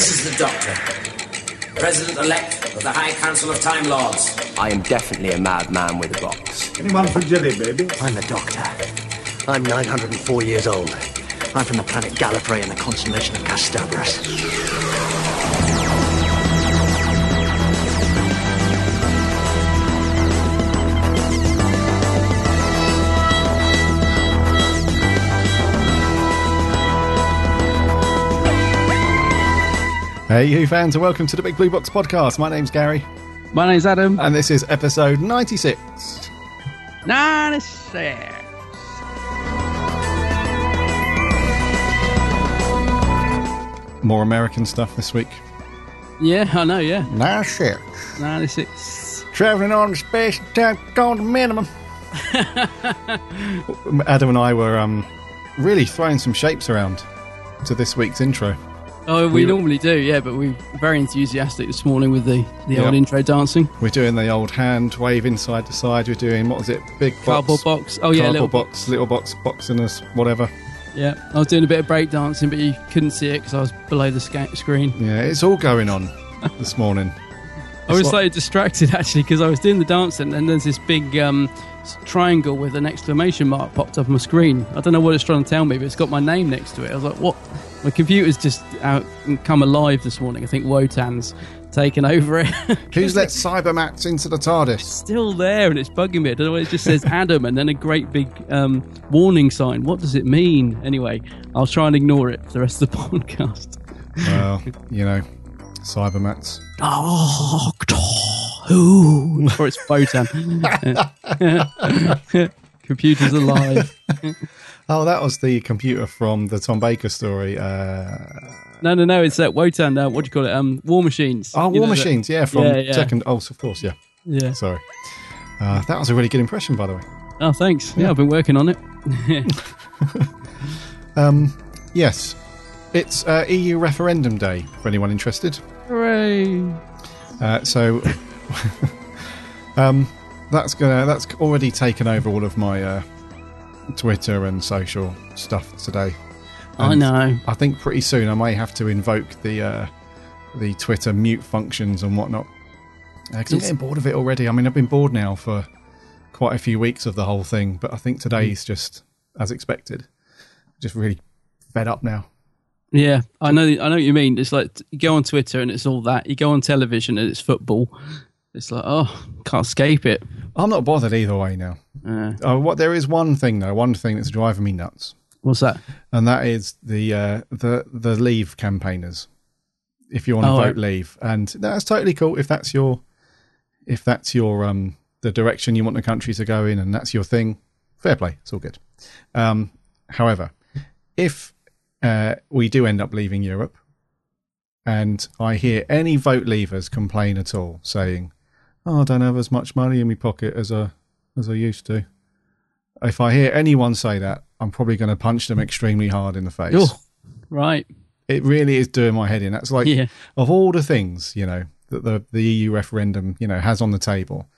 This is the Doctor, President-elect of the High Council of Time Lords. I am definitely a madman with a box. Anyone for jelly, baby? I'm the Doctor. I'm 904 years old. I'm from the planet Gallifrey in the constellation of Castambrus. Hey you fans, and welcome to the Big Blue Box Podcast. My name's Gary. My name's Adam. And this is episode 96. 96. More American stuff this week. Yeah, I know, yeah. 96. 96. Travelling on space and time gone to minimum. Adam and I were really throwing some shapes around to this week's intro. Oh, we normally do, yeah, but we were very enthusiastic this morning with the old intro dancing. We're doing the old hand wave inside to side. We're doing, what was it, big box? Cardboard box. Oh, yeah, cardboard box, little box, boxing us, whatever. Yeah, I was doing a bit of break dancing, but you couldn't see it because I was below the screen. Yeah, it's all going on this morning. I was slightly distracted, actually, because I was doing the dancing and there's this big triangle with an exclamation mark popped up on my screen. I don't know what it's trying to tell me, but it's got my name next to it. I was like, what? My computer's just out and come alive this morning. I think WOTAN's taken over it. Who's let Cybermats into the TARDIS? It's still there and it's bugging me. I don't know why it just says Adam and then a great big warning sign. What does it mean? Anyway, I'll try and ignore it for the rest of the podcast. Well, you know, Cybermats. Doctor Who. Or it's WOTAN. Computer's alive. Oh, that was the computer from the Tom Baker story. No, it's that WOTAN, what do you call it? War Machines. Oh, War Machines, that? from second. Oh, of course, yeah. Yeah. Sorry. That was a really good impression, by the way. Oh, thanks. Yeah, I've been working on it. Yes. It's EU referendum day, for anyone interested. Hooray! That's already taken over all of my Twitter and social stuff today. And I know. I think pretty soon I may have to invoke the Twitter mute functions and whatnot because I'm getting bored of it already. I mean, I've been bored now for quite a few weeks of the whole thing, but I think today's just as expected. Just really fed up now. Yeah, I know what you mean. It's like you go on Twitter and it's all that. You go on television and it's football. It's like, oh, can't escape it. I'm not bothered either way now. There is one thing, though, that's driving me nuts. What's that? And that is the Leave campaigners. If you want to vote Leave, and that's totally cool. If that's your the direction you want the country to go in, and that's your thing, fair play. It's all good. However, if we do end up leaving Europe, and I hear any vote Leavers complain at all, saying, I don't have as much money in my pocket as I used to. If I hear anyone say that, I'm probably going to punch them extremely hard in the face. Oh, right. It really is doing my head in. That's like, of all the things, you know, that the EU referendum, you know, has on the table,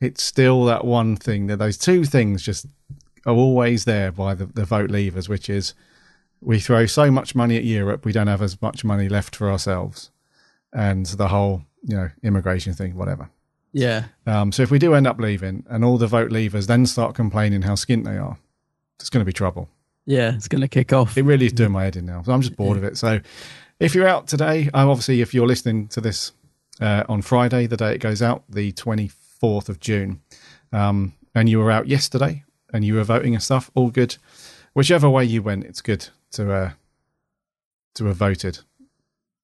it's still that one thing, that those two things just are always there by the vote Leavers, which is we throw so much money at Europe, we don't have as much money left for ourselves. And the whole, you know, immigration thing, whatever. Yeah. So if we do end up leaving and all the vote Leavers then start complaining how skint they are, it's going to be trouble. Yeah, it's going to kick off. It really is doing my head in now. So I'm just bored of it. So if you're out today, obviously if you're listening to this on Friday, the day it goes out, the 24th of June, and you were out yesterday and you were voting and stuff, all good. Whichever way you went, it's good to have voted.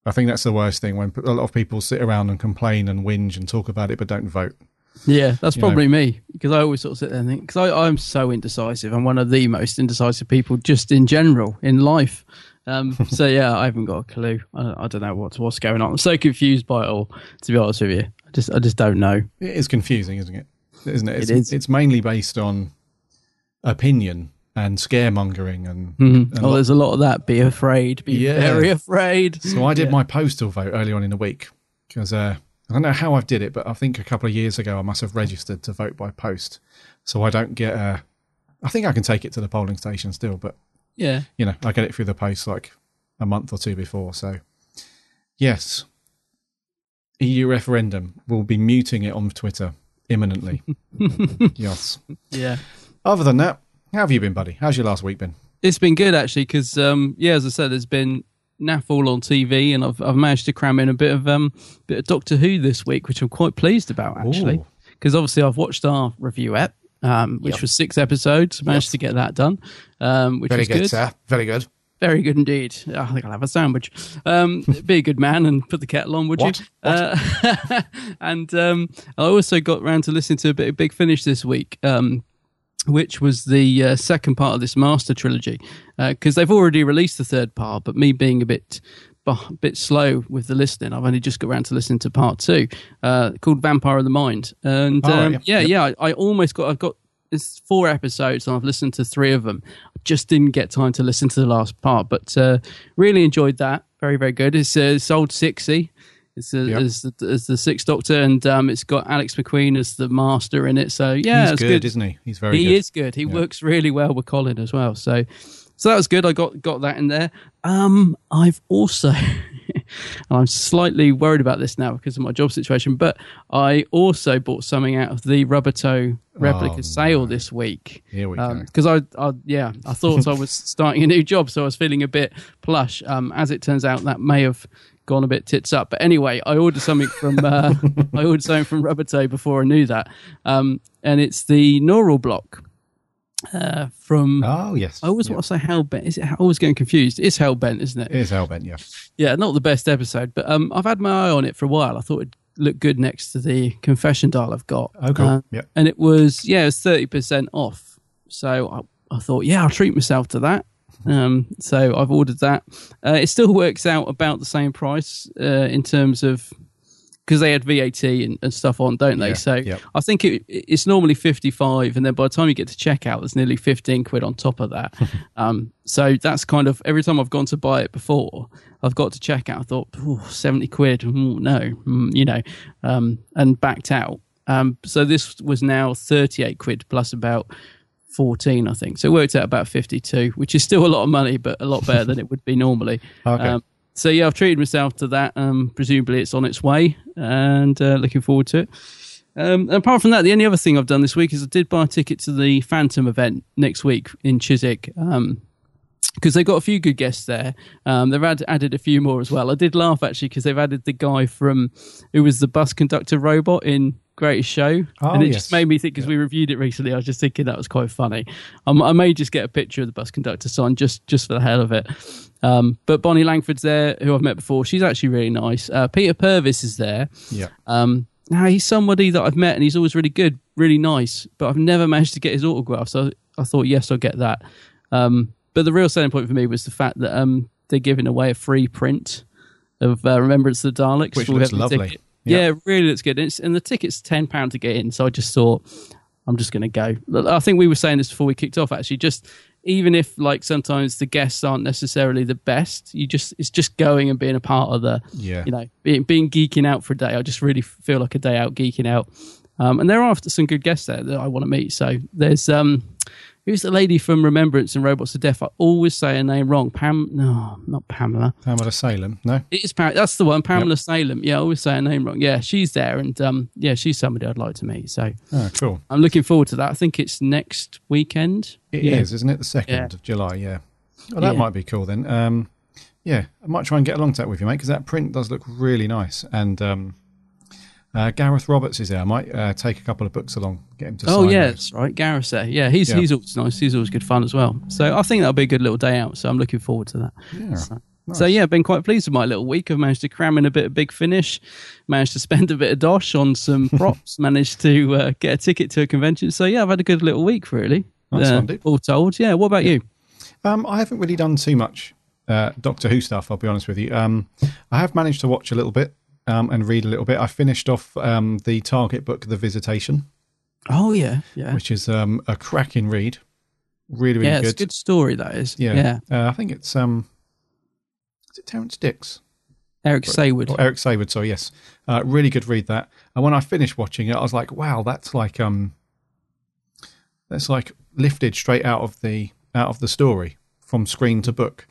I think that's the worst thing, when a lot of people sit around and complain and whinge and talk about it but don't vote. Yeah, that's probably me, because I always sort of sit there and think, because I'm so indecisive. I'm one of the most indecisive people just in general in life. So yeah, I haven't got a clue. I don't know what's going on. I'm so confused by it all, to be honest with you. I just don't know. It is confusing, isn't it? Isn't it? It is. It's mainly based on opinion and scaremongering and there's a lot of that. Be afraid, very afraid. So I did my postal vote early on in the week, because I don't know how I did it, but I think a couple of years ago I must have registered to vote by post, so I don't get I think I can take it to the polling station still, but I get it through the post like a month or two before, so Yes. EU referendum. We'll be muting it on Twitter imminently. Yes. Yeah. Other than that, how have you been, buddy? How's your last week been? It's been good, actually, because, yeah, as I said, there's been naff all on TV, and I've managed to cram in a bit of Doctor Who this week, which I'm quite pleased about, actually. Because, obviously, I've watched our review app, which was 6 episodes. Managed to get that done, which was good. Very good, sir. Very good. Very good indeed. I think I'll have a sandwich. Be a good man and put the kettle on, would you? What? And I also got round to listening to a bit of Big Finish this week, which was the second part of this Master trilogy, because they've already released the third part, but me being a bit slow with the listening, I've only just got round to listening to part 2, called Vampire of the Mind. And I almost got... It's 4 episodes and I've listened to 3 of them. I just didn't get time to listen to the last part, but really enjoyed that. Very, very good. It's sold 60. It's the Sixth Doctor, and it's got Alex McQueen as the Master in it. So yeah, it's good, isn't he? He's very good. He is good. He works really well with Colin as well. So that was good. I got that in there. I've also, and I'm slightly worried about this now because of my job situation, but I also bought something out of the Rubber Toe replica sale this week. Here we go. Because I thought I was starting a new job, so I was feeling a bit plush. As it turns out, that may have gone a bit tits up. But anyway, I ordered something from Rubber Toe before I knew that, and it's the Neural Block. I always want to say Hellbent. Is it? I always getting confused. It's Hellbent, isn't it? It is Hellbent, yeah. Yeah, not the best episode, but I've had my eye on it for a while. I thought it'd look good next to the confession dial I've got. Oh, cool. And it was 30% off. So I thought, I'll treat myself to that. So I've ordered that. It still works out about the same price in terms of, because they had VAT and stuff on, don't they? I think it's normally 55, and then by the time you get to checkout, there's nearly 15 quid on top of that. So that's kind of, every time I've gone to buy it before, I've got to checkout, I thought, 70 quid, and backed out. So this was now 38 quid plus about 14, I think. So it worked out about 52, which is still a lot of money, but a lot better than it would be normally. Okay. So, I've treated myself to that. Presumably it's on its way, and looking forward to it. Apart from that, the only other thing I've done this week is I did buy a ticket to the Phantom event next week in Chiswick, because they've got a few good guests there. They've added a few more as well. I did laugh, actually, because they've added the guy who was the bus conductor robot in Greatest Show. Just made me think, because we reviewed it recently, I was just thinking that was quite funny. I may just get a picture of the bus conductor sign just for the hell of it. But Bonnie Langford's there, who I've met before. She's actually really nice. Peter Purvis is there. Yeah. Now, he's somebody that I've met, and he's always really good, really nice, but I've never managed to get his autograph, so I thought, yes, I'll get that. But the real selling point for me was the fact that they're giving away a free print of Remembrance of the Daleks. Which looks lovely. Yeah, it really looks good. And the ticket's £10 to get in, so I just thought, I'm just going to go. I think we were saying this before we kicked off, actually. Just even if, sometimes the guests aren't necessarily the best, it's just going and being a part of the, being geeking out for a day. I just really feel like a day out geeking out. And there are some good guests there that I want to meet. So there's, who's the lady from Remembrance and Robots to Death? I always say her name wrong. No, not Pamela. Pamela Salem, no? It is Pamela. That's the one, Pamela Salem. Yeah, I always say her name wrong. Yeah, she's there, and she's somebody I'd like to meet. So, cool. I'm looking forward to that. I think it's next weekend. It is, isn't it? The 2nd of July, yeah. Well, that might be cool then. I might try and get along to that with you, mate, because that print does look really nice. And Gareth Roberts is there. I might take a couple of books along, get him to sign. Oh, yeah, that's right. Gareth's there. Yeah, he's always nice. He's always good fun as well. So I think that'll be a good little day out. So I'm looking forward to that. Yeah. So, been quite pleased with my little week. I've managed to cram in a bit of Big Finish, managed to spend a bit of dosh on some props, managed to get a ticket to a convention. So, I've had a good little week, really. Nice one, dude. All told. Yeah, what about you? I haven't really done too much Doctor Who stuff, I'll be honest with you. I have managed to watch a little bit. And read a little bit. I finished off the Target book, The Visitation. Oh, yeah. Which is a cracking read. Really, really good. Yeah, it's a good story, that is. I think it's... is it Terence Dicks? Eric Saward, sorry, yes. Really good read, that. And when I finished watching it, I was like, wow, that's like lifted straight out of the story, from screen to book.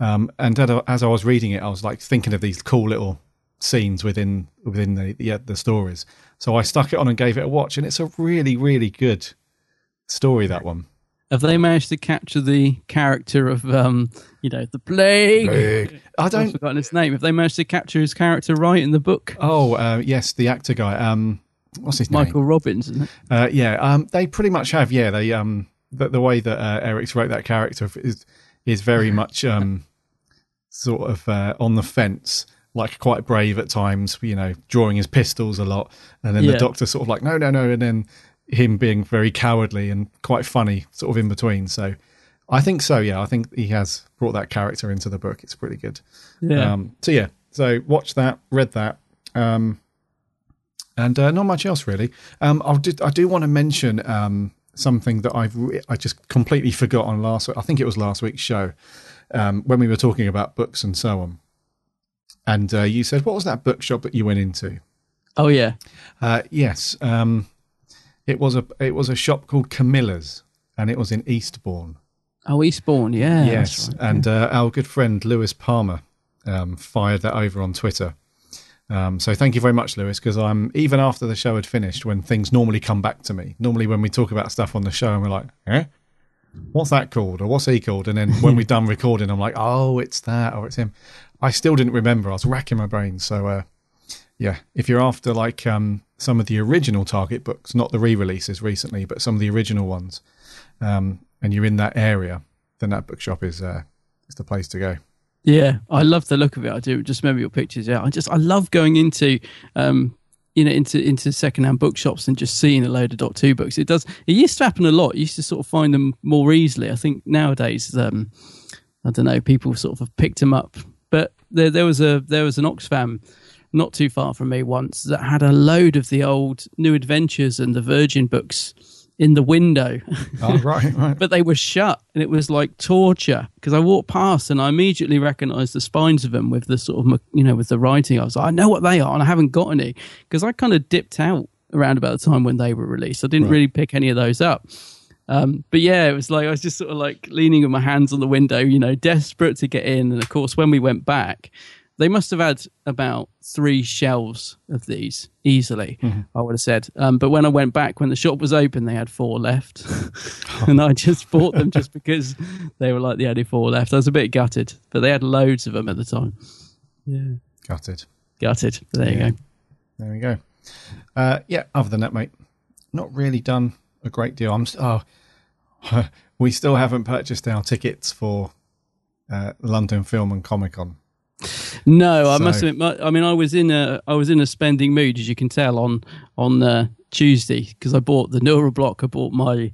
And as I was reading it, I was like thinking of these cool little scenes within the stories. So I stuck it on and gave it a watch, and it's a really, really good story, that one. Have they managed to capture the character of, the Plague? I've forgotten his name. Have they managed to capture his character right in the book? Oh, yes, the actor guy. What's his name? Michael Robbins, isn't it? They pretty much have. Yeah, they the way that Eric's wrote that character is very much sort of on the fence. Like quite brave at times, drawing his pistols a lot, and then the Doctor sort of like no, and then him being very cowardly and quite funny, sort of in between. So I think so, yeah. I think he has brought that character into the book. It's pretty good. Yeah. So watched that, read that, and not much else really. I do want to mention something that I just completely forgot on last week. I think it was last week's show when we were talking about books and so on. And you said, what was that bookshop that you went into? Oh, yeah. Yes. It was a shop called Camilla's, and it was in Eastbourne. Oh, Eastbourne, yeah. Yes, right, and our good friend Lewis Palmer fired that over on Twitter. So thank you very much, Lewis, because I'm even after the show had finished, when things normally come back to me. Normally when we talk about stuff on the show and we're like, eh? What's that called? Or what's he called? And then when we're done recording, I'm like, oh, it's that or it's him. I still didn't remember. I was racking my brain. So, if you're after like some of the original Target books, not the re-releases recently, but some of the original ones, and you're in that area, then that bookshop is the place to go. Yeah, I love the look of it. I do. Just remember your pictures. Yeah, I love going into into secondhand bookshops and just seeing a load of Doctor Who books. It used to happen a lot. You used to sort of find them more easily. I think nowadays, I don't know, people sort of have picked them up. But there was an Oxfam not too far from me once that had a load of the old New Adventures and the Virgin books in the window. Oh, right. But they were shut, and it was like torture, because I walked past and I immediately recognised the spines of them with the sort of, with the writing. I was like, I know what they are, and I haven't got any, because I kind of dipped out around about the time when they were released. I didn't really pick any of those up. But yeah, it was like I was just sort of like leaning with my hands on the window, desperate to get in. And of course, when we went back, they must have had about 3 shelves of these easily, I would have said. But when I went back, when the shop was open, they had 4 left. And I just bought them just because they were like the only 4 left. I was a bit gutted, but they had loads of them at the time. Yeah. Gutted. There you go. There we go. Other than that, mate, not really done a great deal. We still haven't purchased our tickets for London Film and Comic Con. No, so. I must admit. I mean, I was in a spending mood, as you can tell on Tuesday, because I bought the Neural Block. I bought my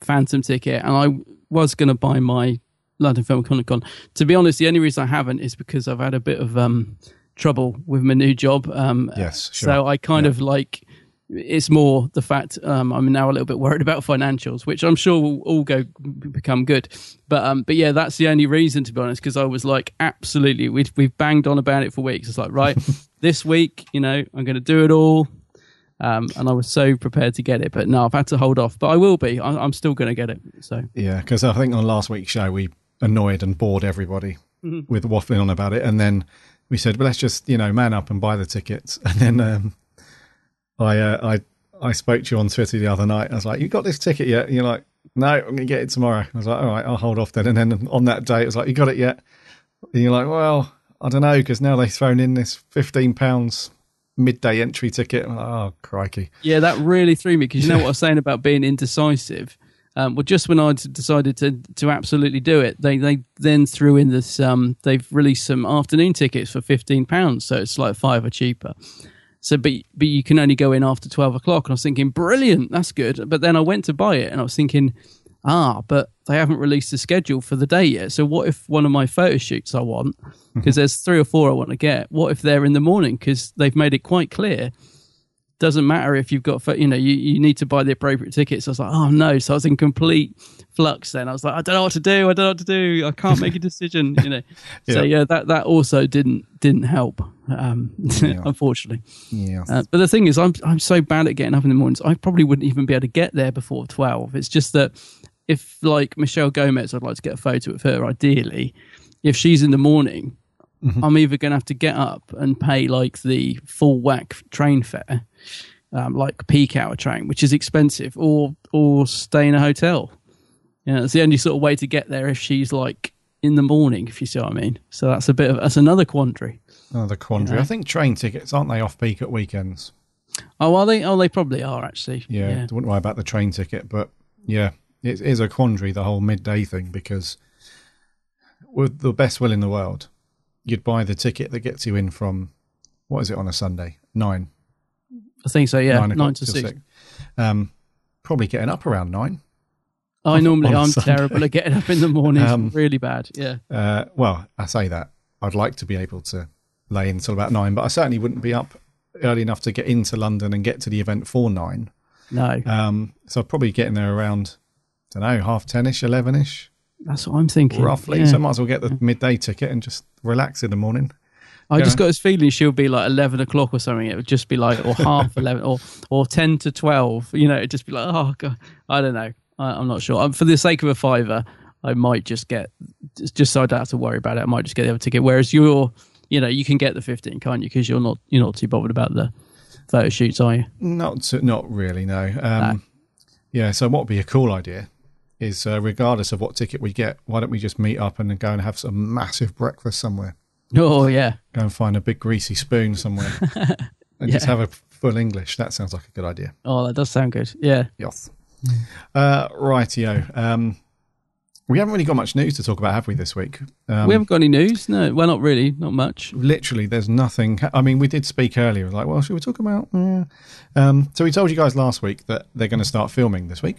Phantom ticket, and I was going to buy my London Film and Comic Con. To be honest, the only reason I haven't is because I've had a bit of trouble with my new job. Yes, sure. So I kind of like. It's more the fact I'm now a little bit worried about financials, which I'm sure will all become good. But yeah, that's the only reason, to be honest, because I was like, absolutely, we've banged on about it for weeks. It's like, right, this week, I'm going to do it all. And I was so prepared to get it. But no, I've had to hold off. But I will be. I'm still going to get it. So yeah, because I think on last week's show, we annoyed and bored everybody with waffling on about it. And then we said, well, let's just, man up and buy the tickets. And then... I spoke to you on Twitter the other night. I was like, you got this ticket yet? And you're like, no, I'm going to get it tomorrow. I was like, all right, I'll hold off then. And then on that day, it was like, you got it yet? And you're like, well, I don't know, because now they've thrown in this £15 midday entry ticket. I'm like, oh, crikey. Yeah, that really threw me, because you know what I was saying about being indecisive? Well, just when I decided to absolutely do it, they then threw in this, they've released some afternoon tickets for £15, so it's like 5 or cheaper. So, but you can only go in after 12 o'clock. And I was thinking, brilliant, that's good. But then I went to buy it and I was thinking, but they haven't released the schedule for the day yet. So what if one of my photo shoots I want, because there's 3 or 4 I want to get, what if they're in the morning? Because they've made it quite clear. Doesn't matter if you've got, you need to buy the appropriate tickets. So I was like, oh no. So I was in complete flux then. I was like, I don't know what to do. I can't make a decision, So yeah, that also didn't help. Unfortunately. Yeah. But the thing is, I'm so bad at getting up in the mornings. I probably wouldn't even be able to get there before 12. It's just that if like Michelle Gomez, I'd like to get a photo of her ideally. if she's in the morning, I'm either going to have to get up and pay like the full whack train fare, like peak hour train, which is expensive, or stay in a hotel. You know, it's the only sort of way to get there if she's like in the morning, if you see what I mean. So that's a bit of, that's another quandary. Another quandary. You know? I think train tickets, aren't they off peak at weekends? Oh, are they? Oh, they probably are actually. Yeah, yeah. I wouldn't worry about the train ticket, but yeah, it is a quandary, the whole midday thing, because with the best will in the world, you'd buy the ticket that gets you in from, what is it on a Sunday? 9. I think so, yeah. 9 to 6. Probably getting up around 9. I'm terrible at getting up in the morning. Really bad, yeah. Well, I say that. I'd like to be able to lay in until about 9, but I certainly wouldn't be up early enough to get into London and get to the event for 9. No. So I'd probably get in there around, I don't know, half 10-ish, 11-ish. That's what I'm thinking. Roughly, yeah. So I might as well get the midday ticket and just relax in the morning. I just got this feeling she'll be like 11 o'clock or something. It would just be like, or half 11, or 10 to 12. You know, it'd just be like, oh, God, I don't know. I'm not sure. For the sake of a fiver, I might just get, just so I don't have to worry about it, I might just get the other ticket. Whereas you're, you know, you can get the 15, can't you? Because you're not too bothered about the photo shoots, are you? Not really, no. Yeah, so what would be a cool idea is regardless of what ticket we get, why don't we just meet up and go and have some massive breakfast somewhere? Oh, yeah. Go and find a big greasy spoon somewhere and just have a full English. That sounds like a good idea. Oh, that does sound good. Yeah. Yes. Rightio. We haven't really got much news to talk about, have we, this week? We haven't got any news. No, well, not really. Not much. Literally, there's nothing. I mean, we did speak earlier. Like, well, should we talk about? Yeah. So we told you guys last week that they're going to start filming this week,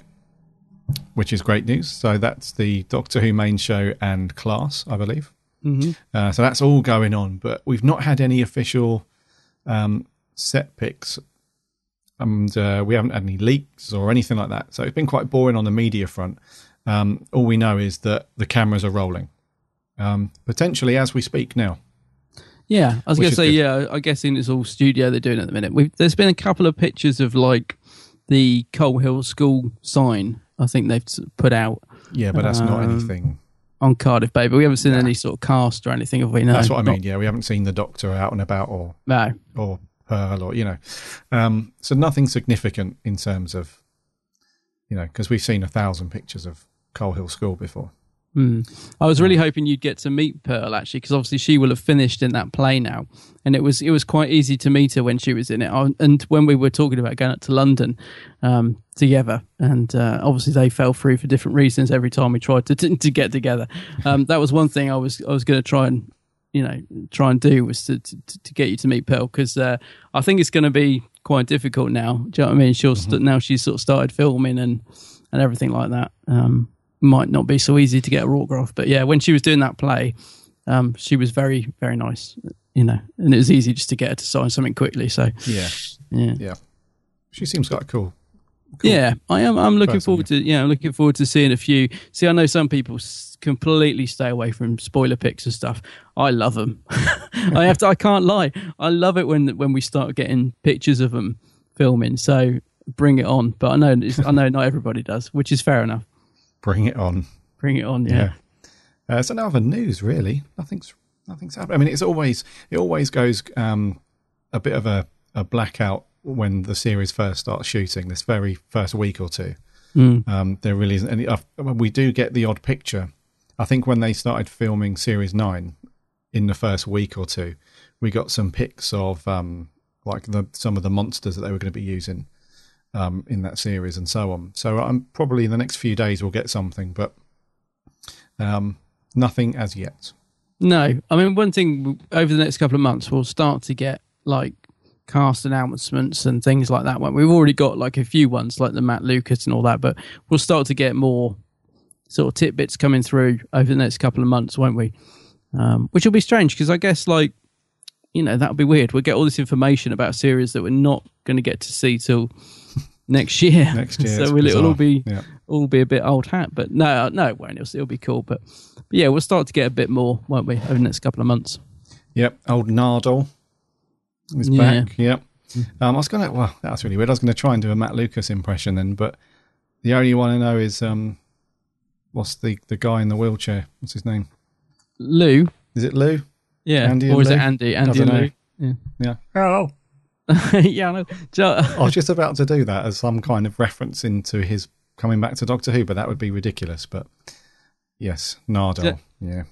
which is great news. So that's the Doctor Who main show and Class, I believe. Mm-hmm. So that's all going on, but we've not had any official set picks, and we haven't had any leaks or anything like that. So it's been quite boring on the media front. All we know is that the cameras are rolling, potentially as we speak now. Yeah, I was going to say, yeah, I guess it's all studio they're doing at the minute. There's been a couple of pictures of like the Coal Hill School sign, I think they've put out. Yeah, but that's not anything on Cardiff Bay, but we haven't seen any sort of cast or anything, have we? No, that's what I mean. Yeah, we haven't seen the Doctor out and about or Pearl or, you know. So nothing significant in terms of, you know, because we've seen 1,000 pictures of Coal Hill School before. I was really hoping you'd get to meet Pearl, actually, because obviously she will have finished in that play now, and it was quite easy to meet her when she was in it. And when we were talking about going up to London together, and obviously they fell through for different reasons every time we tried to get together. That was one thing I was going to try and do was to get you to meet Pearl, because I think it's going to be quite difficult now. Do you know what I mean? Now she's sort of started filming and everything like that. Might not be so easy to get a autograph, but yeah, when she was doing that play, she was very, very nice, you know, and it was easy just to get her to sign something quickly. So yeah, she seems quite cool. Yeah, I am. I'm looking forward to seeing a few. See, I know some people completely stay away from spoiler picks and stuff. I love them. I can't lie. I love it when we start getting pictures of them filming. So bring it on. But I know not everybody does, which is fair enough. Bring it on. Bring it on, yeah. So now other news, really. Nothing's happened. I mean, it always goes a bit of a blackout when the series first starts shooting, this very first week or two. There really isn't any. We do get the odd picture. I think when they started filming Series 9 in the first week or two, we got some pics of some of the monsters that they were going to be using in that series and so on. So I'm probably in the next few days we'll get something, but nothing as yet. No, I mean, one thing over the next couple of months we'll start to get like cast announcements and things like that. We've already got like a few ones like the Matt Lucas and all that, but we'll start to get more sort of tidbits coming through over the next couple of months, won't we? Which will be strange, because I guess like, you know, that'll be weird. We'll get all this information about a series that we're not going to get to see till next year. So it'll all be a bit old hat, but no, it won't. It'll still be cool, but yeah, we'll start to get a bit more, won't we, over the next couple of months. Yep, old Nardole is back. Yep. That's really weird. I was going to try and do a Matt Lucas impression then, but the only one I know is what's the guy in the wheelchair? What's his name? Lou. Is it Lou? Yeah. Andy or is Lou? It Andy? Andy and Lou. Yeah. Hello. Yeah, I know. I was just about to do that as some kind of reference into his coming back to Doctor Who, but that would be ridiculous. But yes, Nardole. Yeah.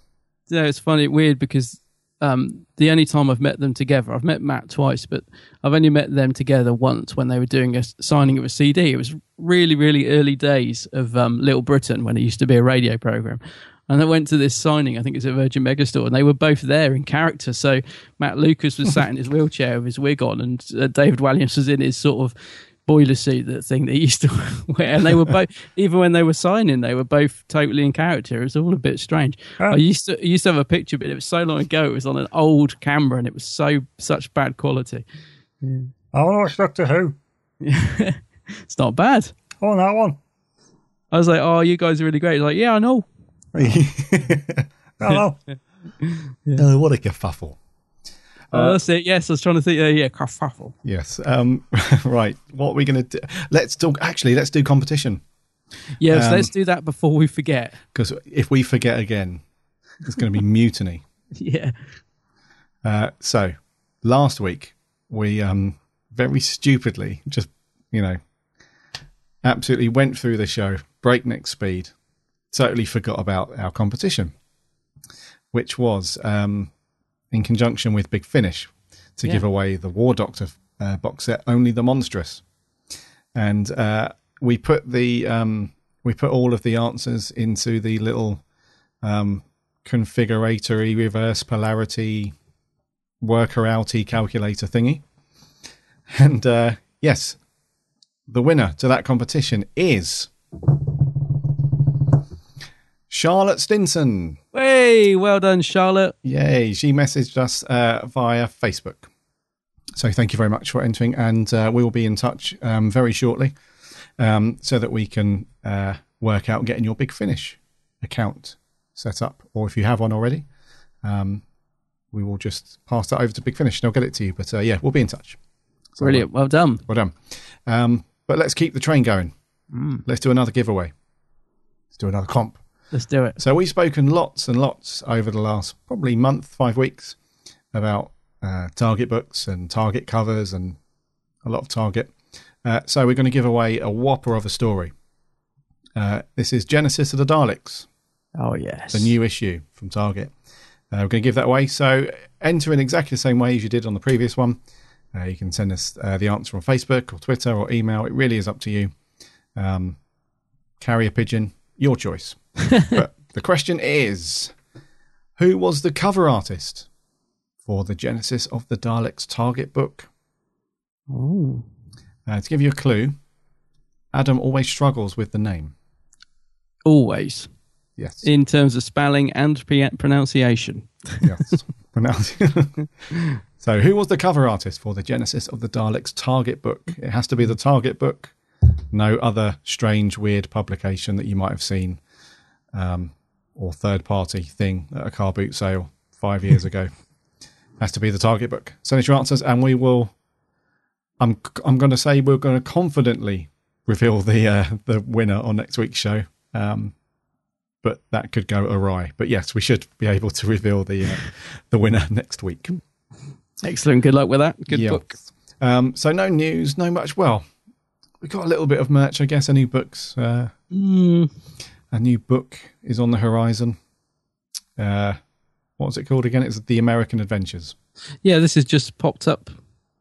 Yeah, it's funny, weird, because the only time I've met them together, I've met Matt twice, but I've only met them together once when they were doing a signing of a CD. It was really, really early days of Little Britain when it used to be a radio program. And I went to this signing, I think it's at Virgin Megastore, and they were both there in character. So Matt Lucas was sat in his wheelchair with his wig on, and David Walliams was in his sort of boiler suit, that thing that he used to wear. And they were both, even when they were signing, they were both totally in character. It was all a bit strange. I used to have a picture, but it was so long ago, it was on an old camera, and it was such bad quality. Yeah. I want to watch Doctor Who. It's not bad. I want that one. I was like, oh, you guys are really great. Like, yeah, I know. Hello. Yeah. Oh, what a kerfuffle. That's it. Yes, I was trying to think. Yeah, kerfuffle. Yes. Right. What are we going to do? Let's talk. Actually, let's do competition. Yes, let's do that before we forget. Because if we forget again, it's going to be mutiny. Yeah. So last week we very stupidly just, absolutely went through the show breakneck speed. Totally forgot about our competition, which was in conjunction with Big Finish to give away the War Doctor box set, Only the Monstrous, and we put all of the answers into the little configuratory reverse polarity worker-outy calculator thingy, and yes, the winner to that competition is Charlotte Stinson. Hey, well done, Charlotte. Yay. She messaged us via Facebook. So thank you very much for entering, and we will be in touch very shortly so that we can work out getting your Big Finish account set up. Or if you have one already, we will just pass that over to Big Finish and they'll get it to you. But yeah, we'll be in touch. So brilliant. Well done. Well done. But let's keep the train going. Let's do another giveaway. Let's do another comp. Let's do it. So we've spoken lots and lots over the last probably month, 5 weeks, about Target books and Target covers and a lot of Target. So we're going to give away a whopper of a story. This is Genesis of the Daleks. Oh, yes. The new issue from Target. We're going to give that away. So enter in exactly the same way as you did on the previous one. You can send us the answer on Facebook or Twitter or email. It really is up to you. Carrier pigeon, your choice. But the question is, who was the cover artist for the Genesis of the Daleks Target book? Ooh. To give you a clue, Adam always struggles with the name. Always. Yes. In terms of spelling and pronunciation. Yes. So who was the cover artist for the Genesis of the Daleks Target book? It has to be the Target book. No other strange, weird publication that you might have seen. Or third-party thing at a car boot sale 5 years ago. Has to be the Target book. Send us your answers, and we will. I'm going to say we're going to confidently reveal the winner on next week's show. But that could go awry. But yes, we should be able to reveal the winner next week. Excellent. Good luck with that. Good book. So no news, no much. Well, we got a little bit of merch, I guess. Any books? A new book is on the horizon. What was it called again? It's The American Adventures. Yeah, this has just popped up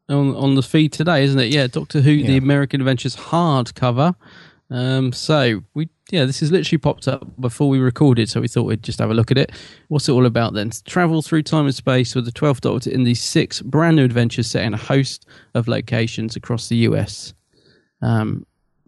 on the feed today, isn't it? Yeah, Doctor Who, The American Adventures hardcover. So this has literally popped up before we recorded, so we thought we'd just have a look at it. What's it all about then? Travel through time and space with the 12th Doctor in these 6 brand new adventures set in a host of locations across the US.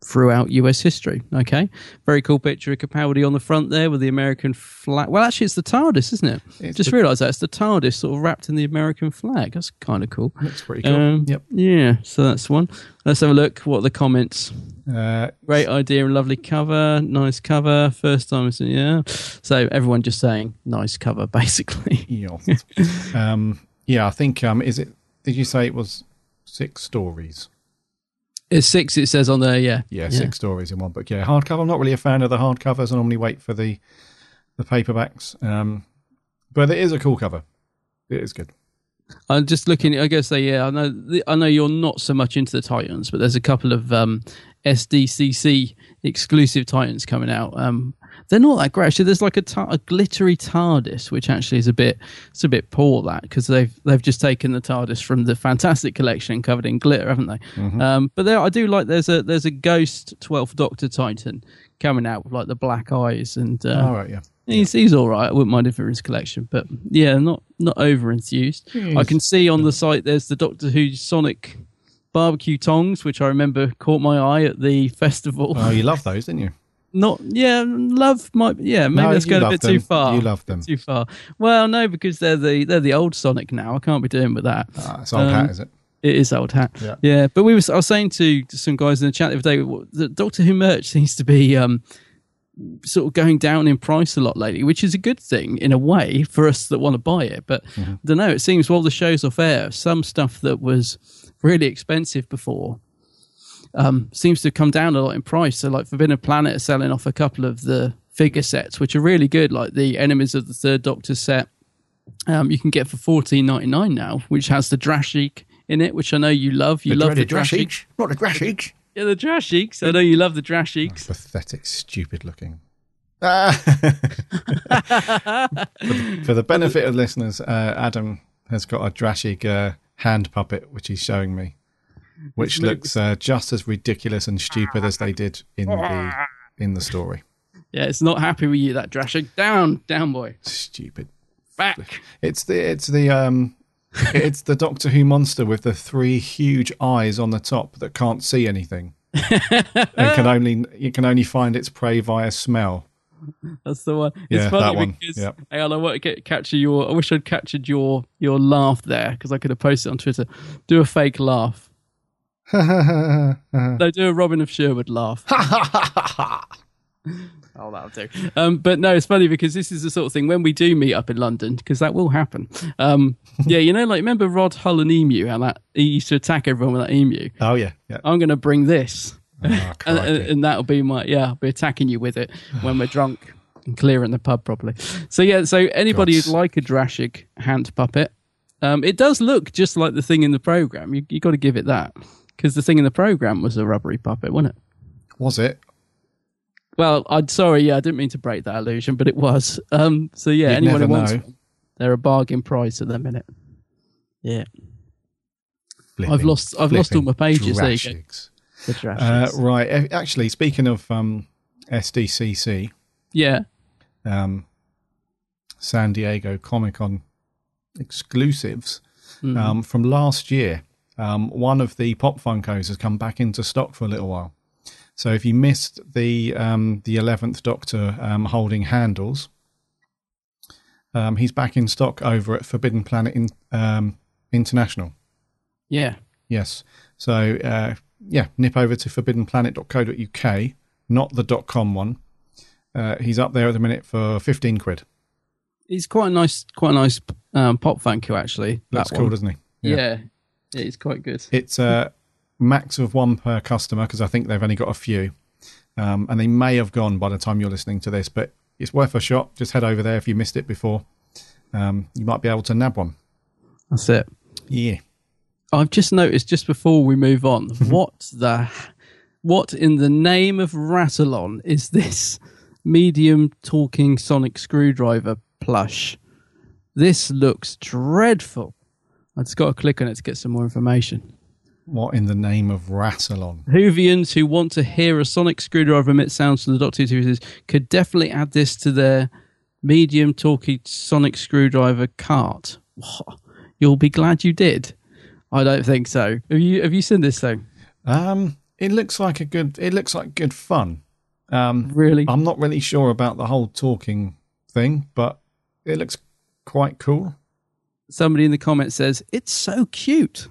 Throughout US history. Okay. Very cool picture of Capaldi on the front there with the American flag. Well, actually, it's the TARDIS, isn't it? Just realised that. It's the TARDIS sort of wrapped in the American flag. That's kind of cool. That's pretty cool. Yep. Yeah. So that's one. Let's have a look. What are the comments? Great idea and lovely cover. Nice cover. First time. Yeah. So everyone just saying nice cover, basically. Yeah. I think, did you say it was 6 stories? It's 6, it says on there, yeah. Yeah, 6 stories in one book. Yeah, hardcover. I'm not really a fan of the hardcovers. I normally wait for the paperbacks. But it is a cool cover. It is good. I'm just looking. I guess I know you're not so much into the Titans, but there's a couple of SDCC exclusive Titans coming out. They're not that great. Actually, there's like a glittery TARDIS, which actually is a bit poor, that, because they've just taken the TARDIS from the Fantastic Collection and covered in glitter, haven't they? Mm-hmm. But I do like there's a Ghost 12th Doctor Titan coming out with like the black eyes and. All right, yeah. He's all right. I wouldn't mind if it was his collection, but yeah, not over enthused. I can see on the site there's the Doctor Who Sonic barbecue tongs, which I remember caught my eye at the festival. Oh, you love those, didn't you? Maybe that's going a bit too far. You love them too far. Well, no, because they're the old Sonic now. I can't be doing with that. It's old hat, is it? It is old hat. Yeah. But I was saying to some guys in the chat the other day, the Doctor Who merch seems to be. Sort of going down in price a lot lately, which is a good thing in a way for us that want to buy it. But I don't know, it seems while the show's off air, some stuff that was really expensive before seems to have come down a lot in price. So like Forbidden Planet are selling off a couple of the figure sets, which are really good, like the Enemies of the Third Doctor set. You can get for $14.99 now, which has the Drashig in it, which I know you love. You love the Drashig. Not the Drashig. Yeah, the Drashigs. I know you love the Drashigs. Oh, pathetic, stupid looking. For the benefit of listeners, Adam has got a Drashig hand puppet, which he's showing me, which looks just as ridiculous and stupid as they did in the story. Yeah, it's not happy with you, that Drashig. Down, boy. Stupid. Back. It's the Doctor Who monster with the three huge eyes on the top that can't see anything, and can only find its prey via smell. That's the one. It's funny because hang on, I want to capture your. I wish I'd captured your laugh there because I could have posted it on Twitter. Do a fake laugh. No, do a Robin of Sherwood laugh. Oh, that'll do. But no, it's funny because this is the sort of thing when we do meet up in London, because that will happen. Remember Rod, Hull and Emu, how that he used to attack everyone with that emu? Oh, yeah. I'm going to bring this. Oh, and that'll be I'll be attacking you with it when we're drunk and clearing the pub properly. So anybody who'd like a Drashig hand puppet, it does look just like the thing in the programme. You've got to give it that, because the thing in the programme was a rubbery puppet, wasn't it? Was it? Well, I'm sorry, I didn't mean to break that illusion, but it was. Anyone who wants them, they're a bargain price at the minute. Yeah. I've lost all my pages. Drashigs. There you go. The right. Actually, speaking of SDCC. Yeah. San Diego Comic-Con exclusives from last year. One of the Pop Funkos has come back into stock for a little while. So if you missed the 11th Doctor holding handles, he's back in stock over at Forbidden Planet International. Yeah. Yes. So, nip over to forbiddenplanet.co.uk, not the .com one. He's up there at the minute for 15 quid. He's quite a nice Pop Funko, actually. That's cool, doesn't he? Yeah, it's quite good. It's... max of one per customer, because I think they've only got a few, and they may have gone by the time you're listening to this, but it's worth a shot. Just head over there if you missed it before. You might be able to nab one. That's it. Yeah. I've just noticed, just before we move on, what in the name of Rattalon is this medium talking sonic screwdriver plush? This looks dreadful. I just got to click on it to get some more information. What in the name of Rattalon? Whovians who want to hear a sonic screwdriver emit sounds from the Doctor Who could definitely add this to their medium talkie sonic screwdriver cart. What? You'll be glad you did. I don't think so. Have you seen this thing? It looks like good fun. Really? I'm not really sure about the whole talking thing, but it looks quite cool. Somebody in the comments says it's so cute.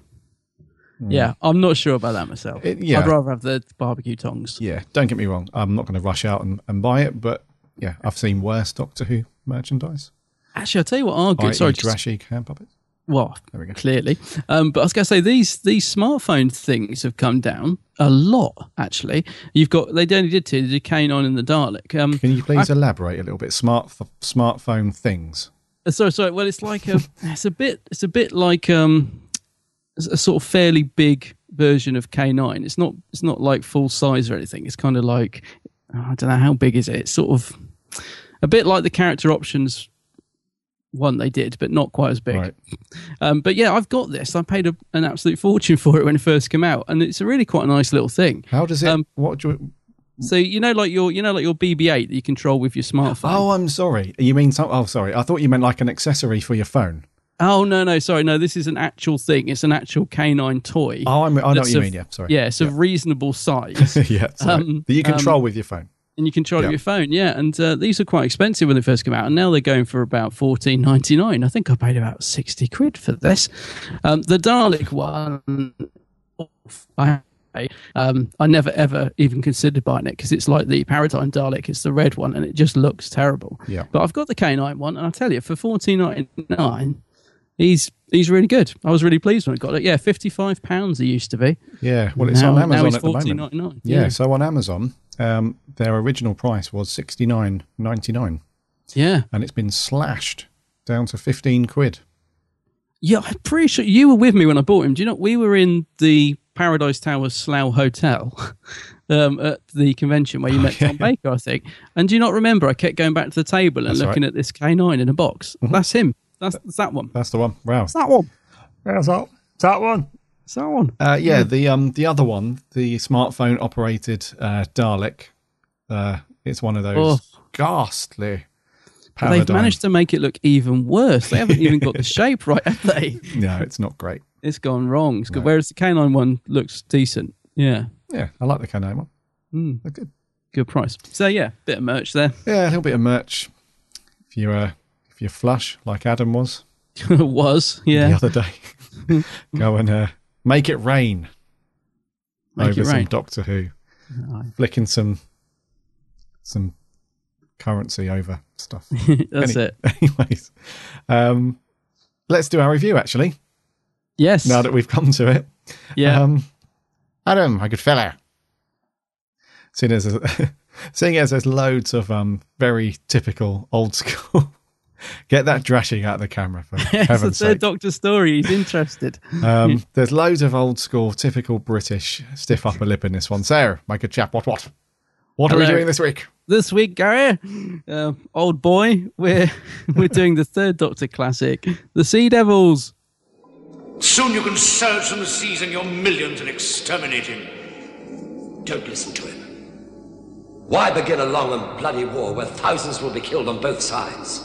Yeah, I'm not sure about that myself. I'd rather have the barbecue tongs. Yeah, don't get me wrong. I'm not going to rush out and buy it, but yeah, I've seen worse Doctor Who merchandise. Actually, I'll tell you what are good. Sorry, Drashig hand puppets. Well, there we go. Clearly. But I was going to say, these smartphone things have come down a lot, actually. They only did two, the Kanon and the Dalek. Can you please elaborate a little bit? Smartphone things. Sorry. Well, it's like a, it's a bit like a sort of fairly big version of K9. It's not like full size or anything. It's kind of like, I don't know, how big is it? It's sort of a bit like the character options one they did, but not quite as big. Right. But yeah, I've got this. I paid an absolute fortune for it when it first came out, and it's a really quite a nice little thing. How does it? So like your BB-8 that you control with your smartphone. Oh, I'm sorry. You mean some? Oh, sorry. I thought you meant like an accessory for your phone. Oh no, sorry. No, this is an actual thing. It's an actual canine toy. Oh, I know what you mean. Yeah, sorry. Yeah, it's a reasonable size. Yeah, that you control with your phone. And you control it with your phone, yeah. And these are quite expensive when they first came out, and now they're going for about $14.99. I think I paid about 60 quid for this. The Dalek one, I never ever even considered buying it because it's like the Paradigm Dalek. It's the red one, and it just looks terrible. Yeah. But I've got the K9 one, and I tell you, for $14.99, he's really good. I was really pleased when I got it. Yeah, £55 it used to be. Yeah, well, it's on Amazon now, it's at the moment. Yeah, so on Amazon, their original price was $69.99. Yeah, and it's been slashed down to 15 quid. Yeah, I'm pretty sure you were with me when I bought him. Do you know, we were in the Paradise Towers Slough Hotel at the convention where you met Tom Baker, I think. And do you not remember? I kept going back to the table and looking at this K9 in a box. Mm-hmm. That's him. That's that one. That's the one. Wow. It's that one. It's that one. Yeah, the other one, the smartphone operated Dalek. It's one of those ghastly. They've managed to make it look even worse. They haven't even got the shape right, have they? No, it's not great. It's gone wrong. It's good. Whereas the K9 one looks decent. Yeah. Yeah, I like the K9 one. Mm. They're good. Good price. So yeah, bit of merch there. Yeah, a little bit of merch. If you're flush like Adam was. The other day. Go and make it rain. Some Doctor Who. Flicking some currency over stuff. Anyways, let's do our review, actually. Yes, now that we've come to it. Yeah. Adam, a good fellow. Seeing as there's loads of very typical old school. Get that Drashig out of the camera for heaven's sake. It's the Doctor's story. He's interested. There's loads of old school, typical British stiff upper lip in this one. So, my good chap, what? What are we doing this week? This week, Gary, old boy, we're doing the third Doctor classic, The Sea Devils. Soon you can search from the seas and your millions and exterminate him. Don't listen to him. Why begin a long and bloody war where thousands will be killed on both sides?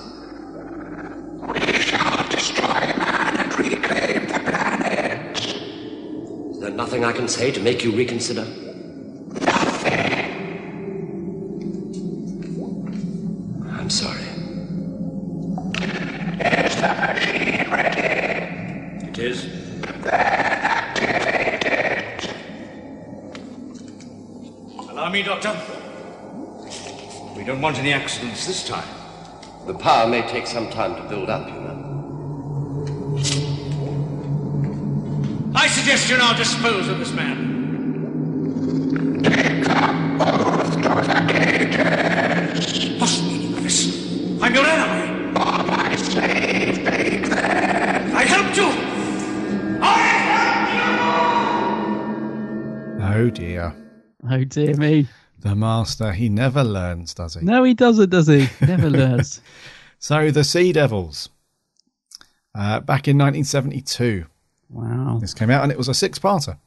We shall destroy man and reclaim the planet. Is there nothing I can say to make you reconsider? Nothing. I'm sorry. Is the machine ready? It is. Then activate it. Allow me, Doctor. We don't want any accidents this time. The power may take some time to build up, you know. I suggest you now dispose of this man. Take them both to the cages. What's the meaning of this? I'm your enemy. For my slave, take them. I helped you. Oh dear. Oh dear me. The master, he never learns, does he? No, he doesn't, does he? Never learns. So, The Sea Devils. Back in 1972. Wow. This came out, and it was a six-parter.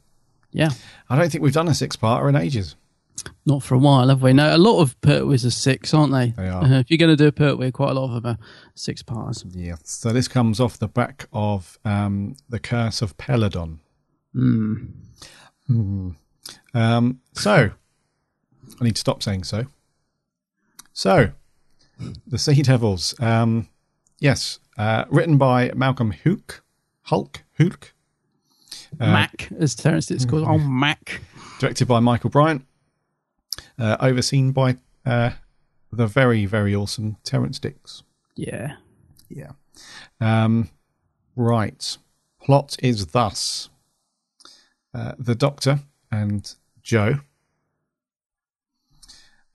Yeah. I don't think we've done a six-parter in ages. Not for a while, have we? No, a lot of Pertwees are six, aren't they? They are. If you're going to do a Pertwee, quite a lot of them are six-parters. Yeah. So, this comes off the back of The Curse of Peladon. So... I need to stop saying so. So, The Sea Devils. Yes, written by Malcolm Hulk. Mac, as Terence is called. Oh, Mac. Directed by Michael Bryant. Overseen by the very, very awesome Terence Dicks. Yeah. Yeah. Right. Plot is thus. The Doctor and Joe...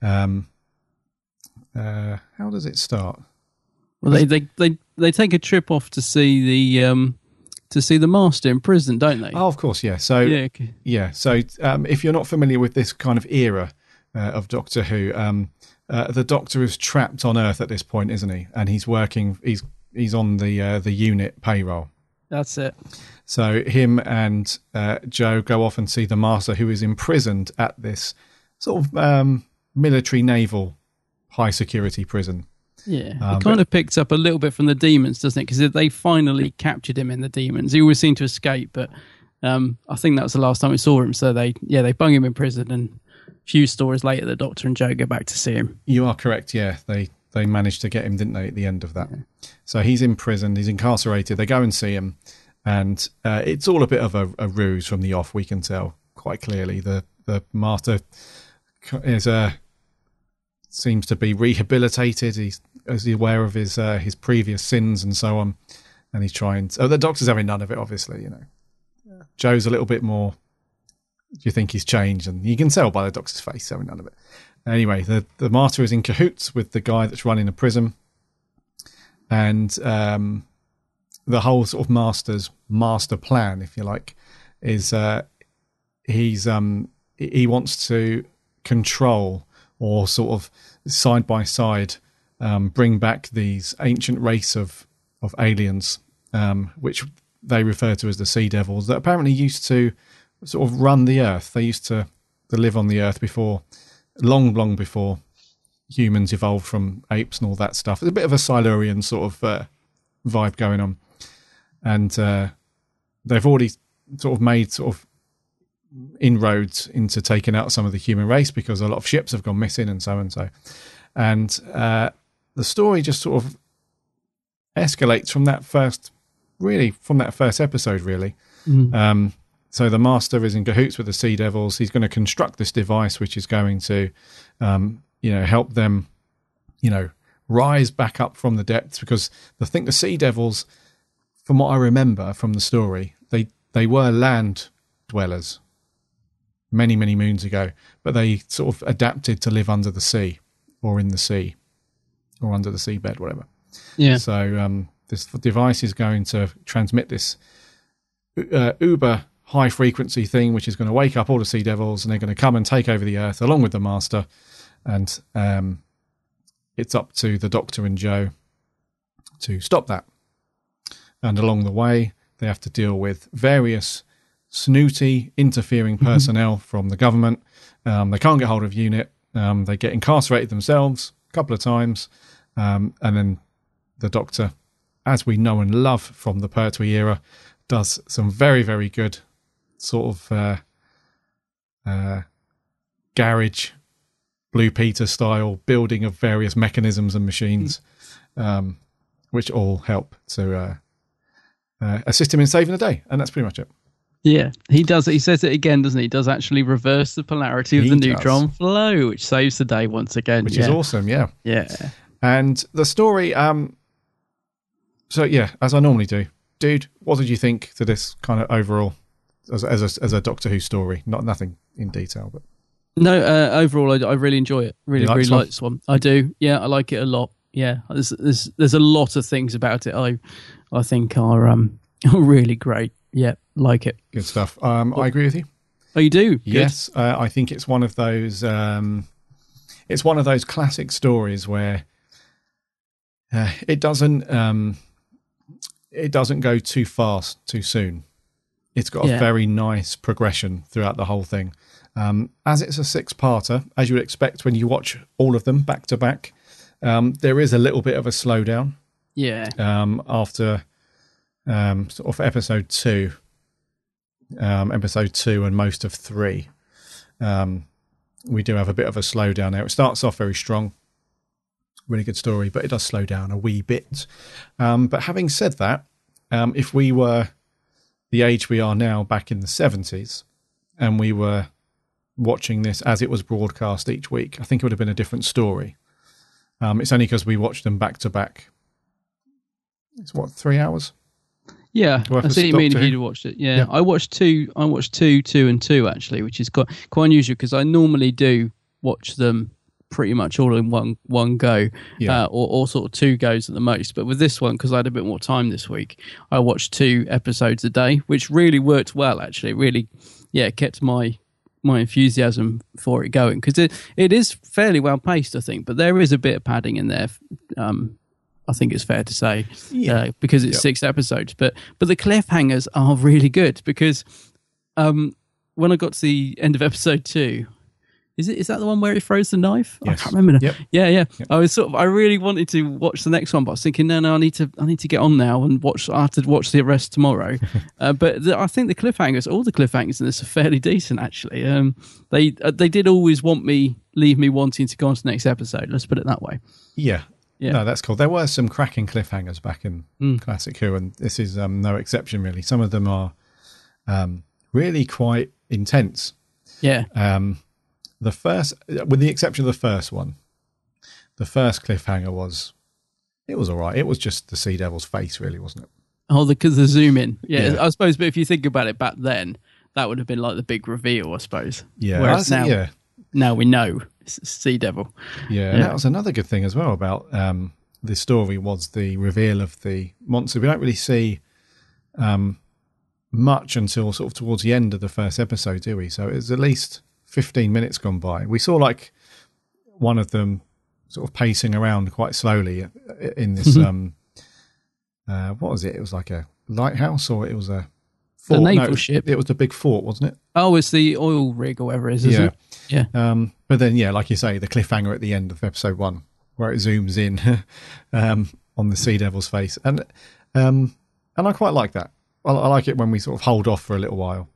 how does it start? Well, they they take a trip off to see the master in prison, don't they? Oh, of course, yeah. So yeah, okay. Yeah. So if you're not familiar with this kind of era of Doctor Who, the Doctor is trapped on Earth at this point, isn't he? And he's working. He's on the unit payroll. That's it. So him and Joe go off and see the master, who is imprisoned at this sort of military naval high security prison. Yeah, it kind of picks up a little bit from the Demons, doesn't it? Because they finally captured him in the Demons. He always seemed to escape, but I think that was the last time we saw him. So they bung him in prison, and a few stories later, the Doctor and Joe go back to see him. You are correct. Yeah, they managed to get him, didn't they? At the end of that, yeah. So he's in prison. He's incarcerated. They go and see him, and it's all a bit of a ruse from the off. We can tell quite clearly the master is seems to be rehabilitated. He's aware of his previous sins and so on, and he's trying to, the Doctor's having none of it, obviously, you know. Yeah. Joe's a little bit more, do you think he's changed? And you can tell by the Doctor's face he's having none of it. Anyway, the martyr is in cahoots with the guy that's running the prison, and the whole sort of master's master plan, if you like, is he wants to control, or sort of side by side, bring back these ancient race of aliens, which they refer to as the Sea Devils, that apparently used to sort of run the Earth. They used to live on the Earth before, long before humans evolved from apes and all that stuff. It's a bit of a Silurian sort of vibe going on. And they've already sort of made sort of inroads into taking out some of the human race, because a lot of ships have gone missing and so and so. And the story just sort of escalates from that first episode, really. Mm-hmm. So the master is in cahoots with the Sea Devils. He's going to construct this device which is going to help them rise back up from the depths, because I think the Sea Devils, from what I remember from the story, they were land dwellers many, many moons ago, but they sort of adapted to live under the sea, or in the sea, or under the seabed, whatever. Yeah. So this device is going to transmit this uber high frequency thing, which is going to wake up all the Sea Devils, and they're going to come and take over the Earth along with the master. And it's up to the Doctor and Joe to stop that. And along the way, they have to deal with various snooty, interfering personnel from the government. They can't get hold of UNIT. They get incarcerated themselves a couple of times. And then the Doctor, as we know and love from the Pertwee era, does some very, very good sort of garage, Blue Peter style building of various mechanisms and machines, which all help to assist him in saving the day. And that's pretty much it. Yeah, he does. He says it again, doesn't he? He does actually reverse the polarity of the neutron flow, which saves the day once again. Which is awesome, yeah. Yeah. And the story, as I normally do, dude, what did you think to this kind of overall, as a Doctor Who story? Nothing in detail, but... No, overall, I really enjoy it. Really like this one. I do. Yeah, I like it a lot. Yeah, there's a lot of things about it I think are really great. Yeah, like it. Good stuff. I agree with you. Oh, you do? Good. Yes. I think it's one of those classic stories where it doesn't go too fast too soon. It's got a very nice progression throughout the whole thing. As it's a six-parter, as you would expect when you watch all of them back to back, there is a little bit of a slowdown. Yeah. After sort of episode two and most of three, we do have a bit of a slowdown there. It starts off very strong, really good story, but it does slow down a wee bit. But having said that, if we were the age we are now back in the 70s and we were watching this as it was broadcast each week, I think it would have been a different story. It's only because we watched them back to back. It's 3 hours? Yeah, I see what you mean if you'd watched it. Yeah. I watched two, and two, actually, which is quite unusual, because I normally do watch them pretty much all in one go, or sort of two goes at the most. But with this one, because I had a bit more time this week, I watched 2 episodes a day, which really worked well, actually. It really, kept my enthusiasm for it going, because it is fairly well paced, I think, but there is a bit of padding in there, I think it's fair to say, because it's 6 episodes. But the cliffhangers are really good, because when I got to the end of episode 2, is that the one where he throws the knife? Yes. I can't remember. Yep. Yeah. Yep. I really wanted to watch the next one, but I was thinking, no, I need to get on now and watch. I have to watch the rest tomorrow. I think all the cliffhangers in this are fairly decent, actually. They did always leave me wanting to go on to the next episode. Let's put it that way. Yeah. Yeah. No, that's cool. There were some cracking cliffhangers back in Classic Who, and this is no exception, really. Some of them are really quite intense. Yeah. The first, with the exception of the first one, the first cliffhanger was all right. It was just the sea devil's face, really, wasn't it? Oh, because the zoom in. Yeah, I suppose. But if you think about it, back then, that would have been like the big reveal, I suppose. Yeah. Whereas now we know. Sea devil. Yeah, and that was another good thing as well about the story, was the reveal of the monster. We don't really see much until sort of towards the end of the first episode, do we? So it was at least 15 minutes gone by. We saw like one of them sort of pacing around quite slowly in this, what was it? It was like a lighthouse, or it was a fort? The naval ship. It was the big fort, wasn't it? Oh, it's the oil rig or whatever it is, isn't it? Yeah. But then, like you say, the cliffhanger at the end of episode 1, where it zooms in on the sea devil's face. And I quite like that. I like it when we sort of hold off for a little while.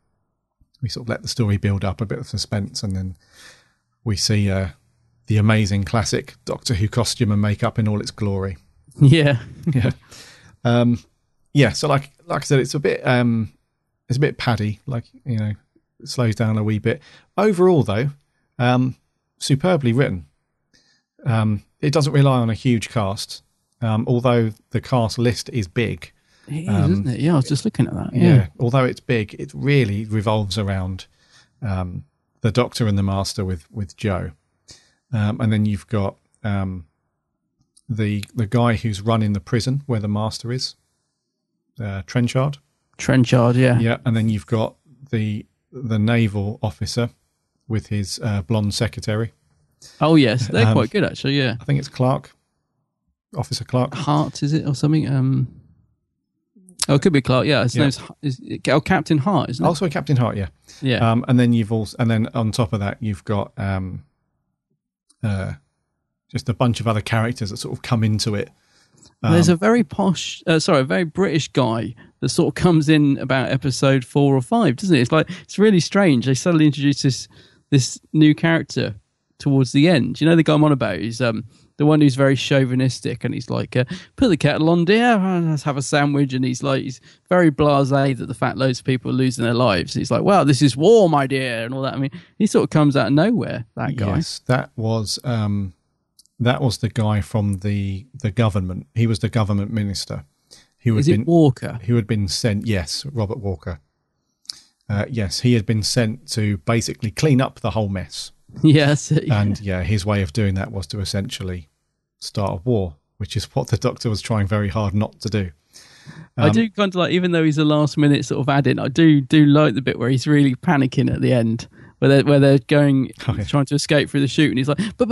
We sort of let the story build up, a bit of suspense, and then we see the amazing classic Doctor Who costume and makeup in all its glory. Yeah. Yeah. So like I said, it's a bit... it's a bit paddy, it slows down a wee bit. Overall, though, superbly written. It doesn't rely on a huge cast, although the cast list is big. It is, isn't it? Yeah, I was just looking at that. Yeah. Although it's big, it really revolves around the Doctor and the Master with Joe. And then you've got the guy who's running the prison where the Master is, Trenchard. Trenchard, yeah, and then you've got the naval officer with his blonde secretary. Oh yes, they're quite good, actually. Yeah, I think it's Clark, Officer Clark. Hart, is it, or something? Oh, it could be Clark. Yeah, his name's Captain Hart, isn't it? Also Captain Hart, yeah. Yeah, and then then on top of that, you've got just a bunch of other characters that sort of come into it. There's a very very British guy that sort of comes in about episode 4 or 5, doesn't it? It's really strange. They suddenly introduce this new character towards the end. You know the guy I'm on about? He's the one who's very chauvinistic, and he's like, put the kettle on, dear, let's have a sandwich. And he's very blasé that the fact loads of people are losing their lives. He's like, wow, this is war, my dear, and all that. I mean, he sort of comes out of nowhere, that guy. Yes, that was the guy from the government. He was the government minister. Walker? Who had been sent, yes, Robert Walker. Yes, he had been sent to basically clean up the whole mess. Yes. Yeah. And his way of doing that was to essentially start a war, which is what the Doctor was trying very hard not to do. I do kind of like, even though he's a last minute sort of add-in, I do like the bit where he's really panicking at the end. Where they're going, trying to escape through the chute, and he's like, but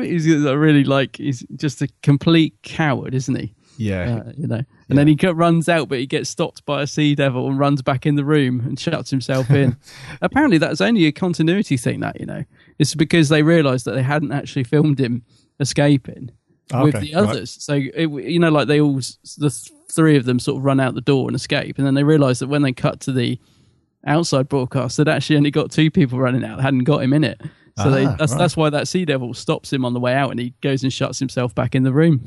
he's just a complete coward, isn't he? Yeah. And then he runs out, but he gets stopped by a sea devil and runs back in the room and shuts himself in. Apparently, that's only a continuity thing, it's because they realised that they hadn't actually filmed him escaping with the others. Right. So the three of them sort of run out the door and escape, and then they realised that when they cut to the outside broadcast, they'd actually only got 2 people running out, hadn't got him in it. So that's why that sea devil stops him on the way out, and he goes and shuts himself back in the room.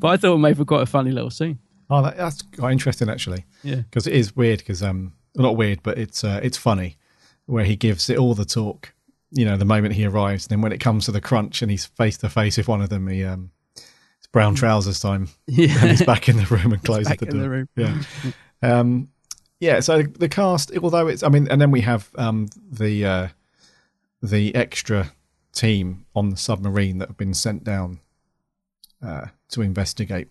But I thought it made for quite a funny little scene. Oh, that's quite interesting, actually. Yeah, because it is weird, because not weird, but it's funny where he gives it all the talk, the moment he arrives, and then when it comes to the crunch and he's face to face with one of them, he it's brown trousers time. Yeah, and he's back in the room and closes the door. Yeah, so the cast, although and then we have the extra team on the submarine that have been sent down to investigate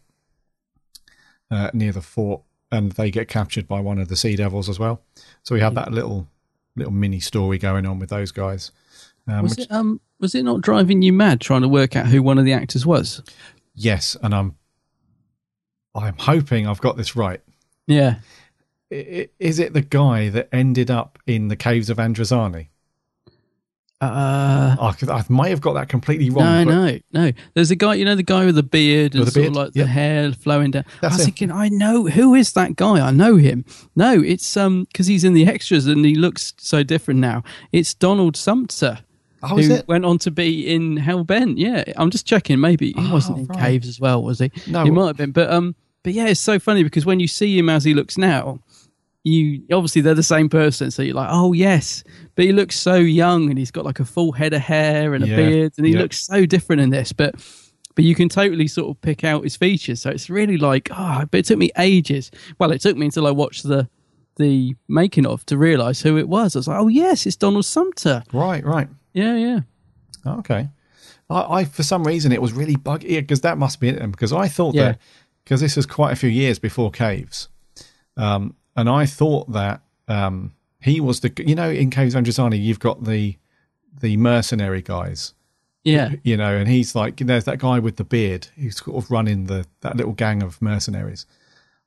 near the fort, and they get captured by one of the Sea Devils as well. So we had that little mini story going on with those guys. Was it not driving you mad trying to work out who one of the actors was? Yes, and I'm hoping I've got this right. Yeah. Is it the guy that ended up in the Caves of Androzani? I might have got that completely wrong. No. There's a guy, you know, the guy with the beard and sort of like the hair flowing down. I was thinking, I know, who is that guy? I know him. No, it's because he's in the extras and he looks so different now. It's Donald Sumpter. Oh, is it? Went on to be in Hellbent. Yeah, I'm just checking. Maybe he wasn't in Caves as well, was he? No, he might have been. But yeah, it's so funny because when you see him as he looks now, you obviously they're the same person, so you're like, oh yes, but he looks so young and he's got like a full head of hair and a beard, and he looks so different in this, but you can totally sort of pick out his features. So it's really like, but it took me ages. Well, it took me until I watched the making of to realise who it was. I was like, oh yes, it's Donald Sumpter. Right. Yeah. Okay. I for some reason it was really buggy because that must be it, because I thought that because this was quite a few years before Caves. And I thought that he was the, you know, in Caves of Androzani, you've got the mercenary guys. Yeah. You know, and he's like, there's that guy with the beard who's sort of running that little gang of mercenaries.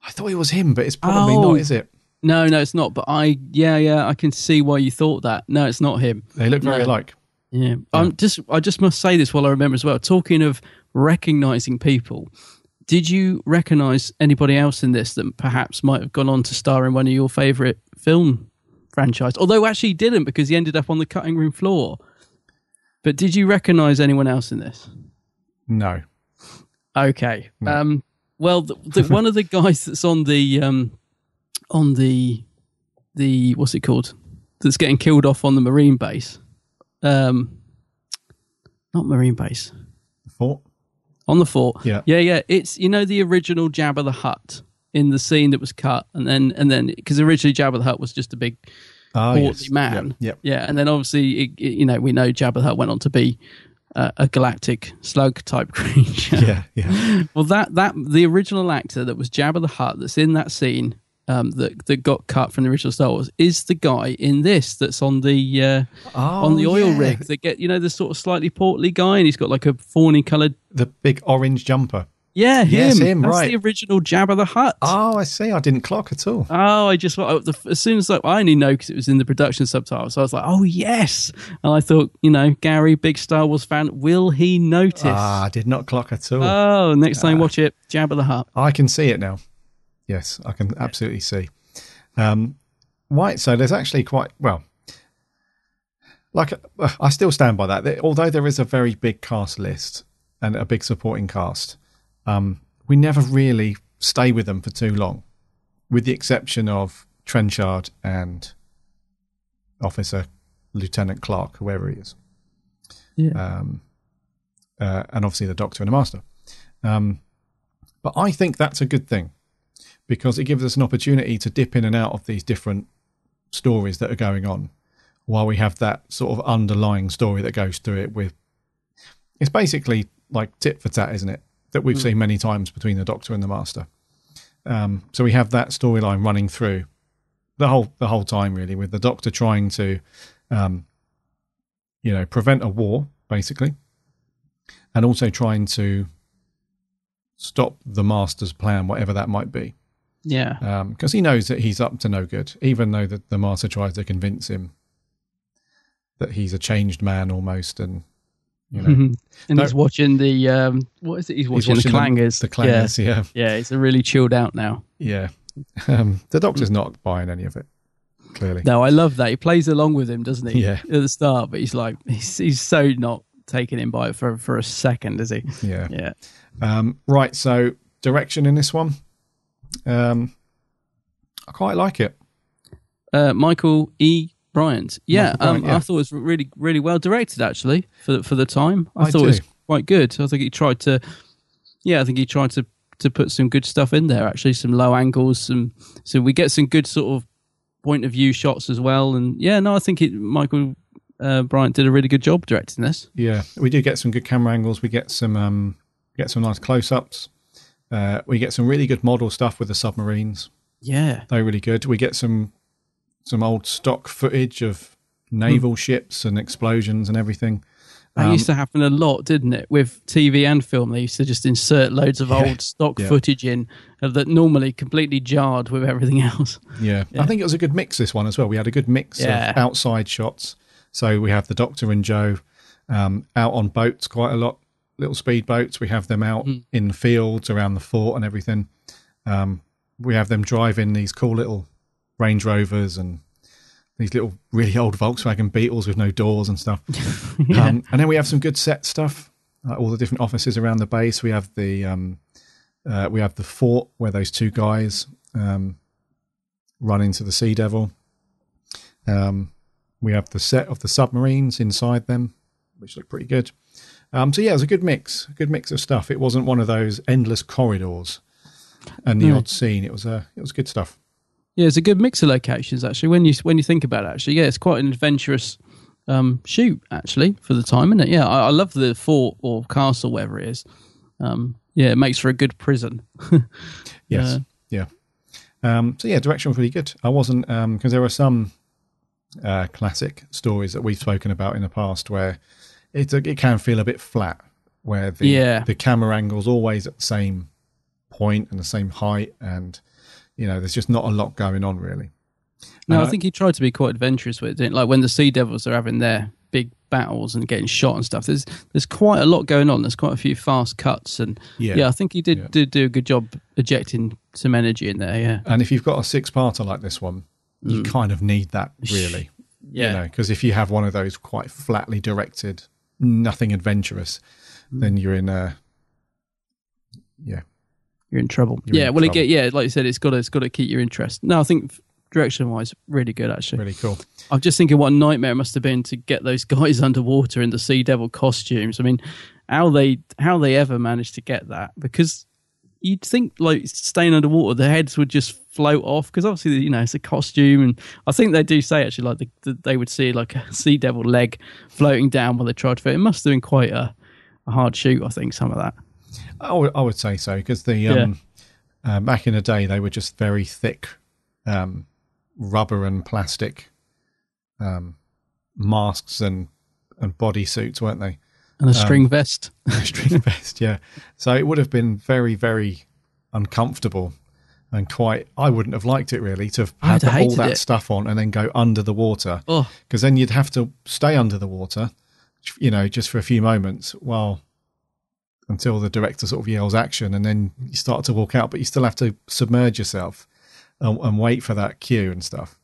I thought it was him, but it's probably not, is it? No, it's not. But I can see why you thought that. No, it's not him. They look very alike. Yeah. I just must say this while I remember as well. Talking of recognizing people. Did you recognise anybody else in this that perhaps might have gone on to star in one of your favourite film franchise? Although actually he didn't, because he ended up on the cutting room floor. But did you recognise anyone else in this? No. Okay. No. Well, one of the guys that's on the what's it called? That's getting killed off on the Marine base. Not Marine base. The fort. On the fort. Yeah. It's, you know, the original Jabba the Hutt in the scene that was cut. And then, because originally Jabba the Hutt was just a big man. Yeah. And then obviously, we know Jabba the Hutt went on to be a galactic slug type creature. Yeah. Well, that the original actor that was Jabba the Hutt that's in that scene that got cut from the original Star Wars is the guy in this that's on the oil rig that get, you know, the sort of slightly portly guy, and he's got like a fawny coloured, the big orange jumper. Yeah, him. Yes, him. That's right. The original Jabba the Hutt. Oh, I see. I didn't clock at all. Oh, I only know because it was in the production subtitles. So I was like, oh yes, and I thought, you know, Gary, big Star Wars fan, will he notice? I did not clock at all. Oh, next time watch it, Jabba the Hutt. I can see it now. Yes, I can absolutely see. So there's actually quite, well, like I still stand by that. Although there is a very big cast list and a big supporting cast, we never really stay with them for too long, with the exception of Trenchard and Officer Lieutenant Clark, whoever he is. Yeah. And obviously the Doctor and the Master. But I think that's a good thing, because it gives us an opportunity to dip in and out of these different stories that are going on while we have that sort of underlying story that goes through it with... It's basically like tit for tat, isn't it? That we've seen many times between the Doctor and the Master. So we have that storyline running through the whole time, really, with the Doctor trying to, prevent a war, basically, and also trying to stop the Master's plan, whatever that might be. Yeah. Because he knows that he's up to no good, even though the Master tries to convince him that he's a changed man almost. And, you know. Mm-hmm. And he's watching the, what is it? He's watching the clangers. The clangers, yeah. Yeah, it's a really chilled out now. Yeah. The Doctor's not buying any of it, clearly. No, I love that. He plays along with him, doesn't he? Yeah. At the start, but he's like, he's so not taken in by it for a second, is he? Yeah. Yeah. Right. So direction in this one. I quite like it. Michael E. Bryant. Yeah, I thought it was really, really well directed actually for the time. I thought it was quite good. I think he tried to. Yeah, I think he tried to put some good stuff in there. Actually, some low angles, so we get some good sort of point of view shots as well. And yeah, no, I think Michael Bryant did a really good job directing this. Yeah, we do get some good camera angles. We get some nice close-ups. We get some really good model stuff with the submarines. Yeah, they're really good. We get some old stock footage of naval ships and explosions and everything. That used to happen a lot, didn't it? With TV and film, they used to just insert loads of old stock footage in that normally completely jarred with everything else. Yeah. I think it was a good mix, this one as well. We had a good mix of outside shots. So we have the Doctor and Joe out on boats quite a lot, little speed boats. We have them out in fields around the fort and everything. We have them driving these cool little Range Rovers and these little really old Volkswagen Beetles with no doors and stuff. And then we have some good set stuff, all the different offices around the base. We have the fort where those two guys run into the Sea Devil. We have the set of the submarines inside them, which look pretty good. So yeah, it was a good mix of stuff. It wasn't one of those endless corridors and the odd scene. It was good stuff. Yeah, it's a good mix of locations, actually, when you think about it, actually. Yeah, it's quite an adventurous shoot, actually, for the time, isn't it? Yeah, I love the fort or castle, wherever it is. Yeah, it makes for a good prison. Yes, yeah. So, yeah, direction was really good. I wasn't, because there are some classic stories that we've spoken about in the past where it can feel a bit flat, where the camera angle's always at the same point and the same height and... You know, there's just not a lot going on, really. No, I think he tried to be quite adventurous with it, didn't he? Like when the Sea Devils are having their big battles and getting shot and stuff, there's quite a lot going on. There's quite a few fast cuts. And, I think he did do a good job ejecting some energy in there, yeah. And if you've got a six-parter like this one, you kind of need that, really. Yeah. Because if you have one of those quite flatly directed, nothing adventurous, then you're in a... You're in trouble. Like you said, it's got to keep your interest. No, I think direction-wise, really good, actually. Really cool. I'm just thinking what a nightmare it must have been to get those guys underwater in the Sea Devil costumes. I mean, how they ever managed to get that? Because you'd think, like, staying underwater, the heads would just float off, because obviously, you know, it's a costume. And I think they do say, actually, like, they would see, like, a Sea Devil leg floating down while they tried to fit. It must have been quite a hard shoot, I think, some of that. I would say so, because the back in the day they were just very thick rubber and plastic masks and body suits, weren't they? And a string vest. A string vest, yeah. So it would have been very, very uncomfortable and quite. I wouldn't have liked it really to have had all that stuff on and then go under the water, because then you'd have to stay under the water, you know, just for a few moments until the director sort of yells action, and then you start to walk out, but you still have to submerge yourself and wait for that cue and stuff.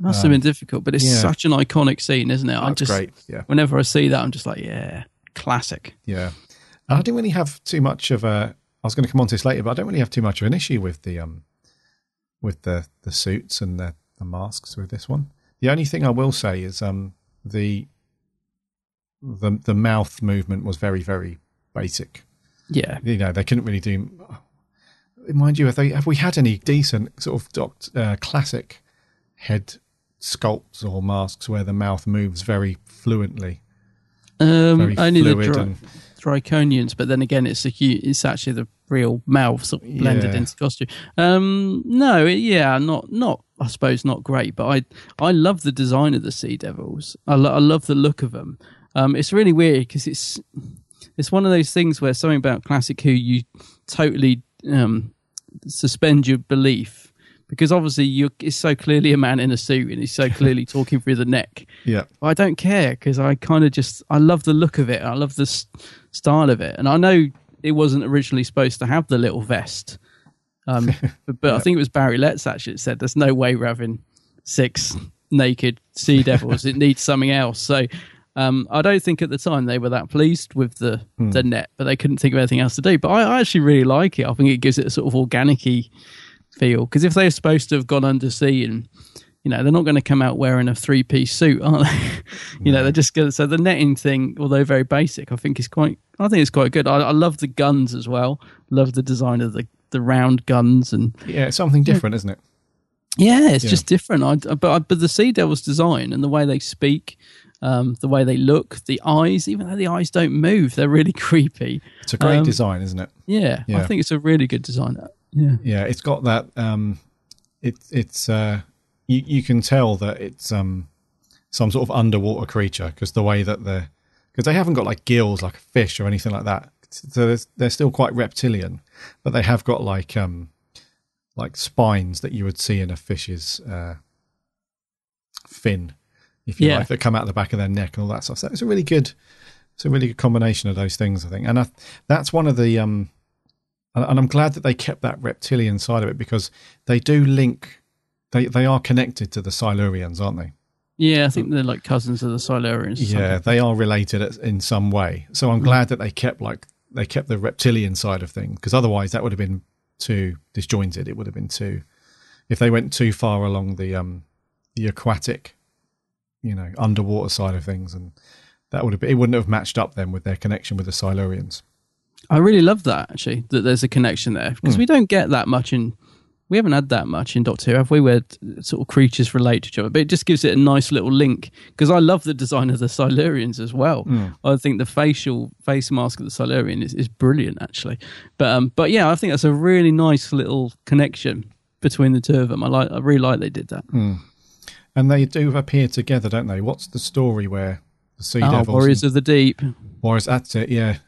Must have been difficult, but it's such an iconic scene, isn't it? That's great. Yeah. Whenever I see that, I'm just like, yeah, classic. Yeah. I didn't really have too much of a, I was going to come on to this later, but I don't really have too much of an issue with the suits and the masks with this one. The only thing I will say is the mouth movement was very, very basic. Yeah, you know, they couldn't really do. Mind you, have we had any decent sort of classic head sculpts or masks where the mouth moves very fluently? Only fluid, the Draconians, but then again, it's actually the real mouths sort of blended into costume. I suppose not great, but I love the design of the Sea Devils. I love the look of them. It's really weird because it's one of those things where something about Classic Who, you totally suspend your belief, because obviously it's so clearly a man in a suit and he's so clearly talking through the neck. Yeah, but I don't care, because I kind of just, I love the look of it. I love the style of it. And I know it wasn't originally supposed to have the little vest, I think it was Barry Letts actually said, there's no way we're having six naked Sea Devils. It needs something else. So, I don't think at the time they were that pleased with the net, but they couldn't think of anything else to do. But I actually really like it. I think it gives it a sort of organic-y feel. Because if they're supposed to have gone undersea, and, you know, they're not going to come out wearing a three-piece suit, are they? you know, they're just going to... So the netting thing, although very basic, I think it's quite good. I love the guns as well. Love the design of the round guns. And yeah, it's something different, isn't it? Yeah, it's just different. But the Sea Devils design and the way they speak, the way they look, the eyes, even though the eyes don't move, they're really creepy. It's a great design, isn't it? Yeah, I think it's a really good design. Yeah, it's got that. You can tell that it's some sort of underwater creature because the way that because they haven't got like gills like a fish or anything like that. So they're still quite reptilian, but they have got like spines that you would see in a fish's fin, if you like, that come out the back of their neck and all that stuff. So it's a really good combination of those things, I think. And that's one of the and I'm glad that they kept that reptilian side of it because they do link. They are connected to the Silurians, aren't they? Yeah, I think they're like cousins of the Silurians. Yeah, they are related in some way. So I'm glad that they kept the reptilian side of things because otherwise that would have been too disjointed. It would have been too, if they went too far along the aquatic, underwater side of things, and that would have been, it wouldn't have matched up then with their connection with the Silurians. I really love that actually, that there's a connection there because we don't get that much in. We haven't had that much in Doctor Who, have we, where sort of creatures relate to each other? But it just gives it a nice little link because I love the design of the Silurians as well. Mm. I think the face mask of the Silurian is brilliant, actually. But yeah, I think that's a really nice little connection between the two of them. I really like they did that. Mm. And they do appear together, don't they? What's the story where the Sea Devils... Warriors of the Deep. Warriors, that's it, yeah.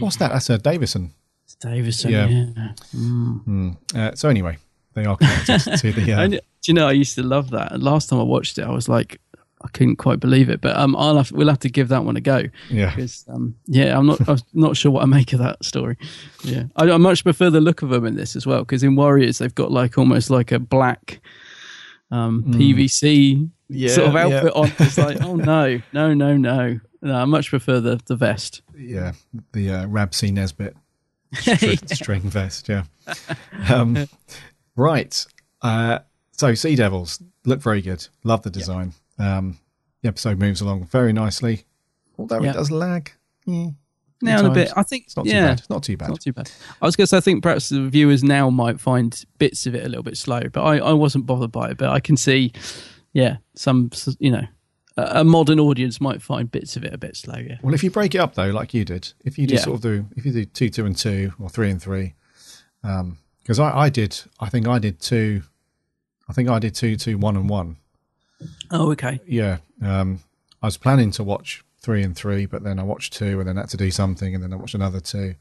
What's that? That's Davison. It's Davison, yeah. Mm. So anyway... They are connected to the... Do you know, I used to love that. And last time I watched it, I was like, I couldn't quite believe it. But we'll have to give that one a go. Yeah. Because, I'm not sure what I make of that story. Yeah, I much prefer the look of them in this as well. Because in Warriors, they've got like almost like a black PVC sort of outfit on. It's like, oh, no. I much prefer the vest. Yeah, the Rabsy Nesbitt string vest, yeah. Right, so Sea Devils look very good. Love the design. The episode moves along very nicely, although it does lag. Now and a bit. I think it's not too bad. It's not too bad. I was going to say, I think perhaps the viewers now might find bits of it a little bit slow, but I wasn't bothered by it. But I can see, some a modern audience might find bits of it a bit slow. Yeah. Well, if you break it up though, like you did, if you just if you do 2, 2, and 2, or 3 and 3. Because I did 2, 2, 1, and 1. Oh, okay. Yeah. I was planning to watch 3 and 3, but then I watched 2 and then had to do something, and then I watched another 2.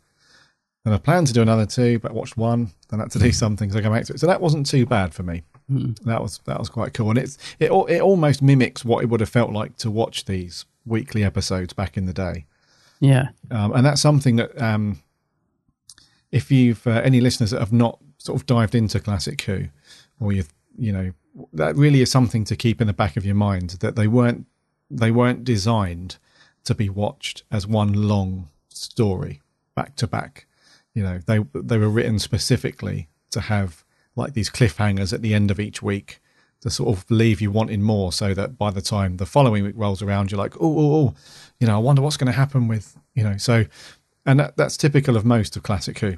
And I planned to do another 2, but I watched 1, then had to do something, so I came back to it. So that wasn't too bad for me. Mm. That was quite cool. And it almost mimics what it would have felt like to watch these weekly episodes back in the day. Yeah. And that's something that... if you've any listeners that have not sort of dived into classic Who, or that really is something to keep in the back of your mind, that they weren't designed to be watched as one long story back to back. They were written specifically to have like these cliffhangers at the end of each week to sort of leave you wanting more, so that by the time the following week rolls around, you're like, oh, I wonder what's going to happen with so. And that's typical of most of classic Who.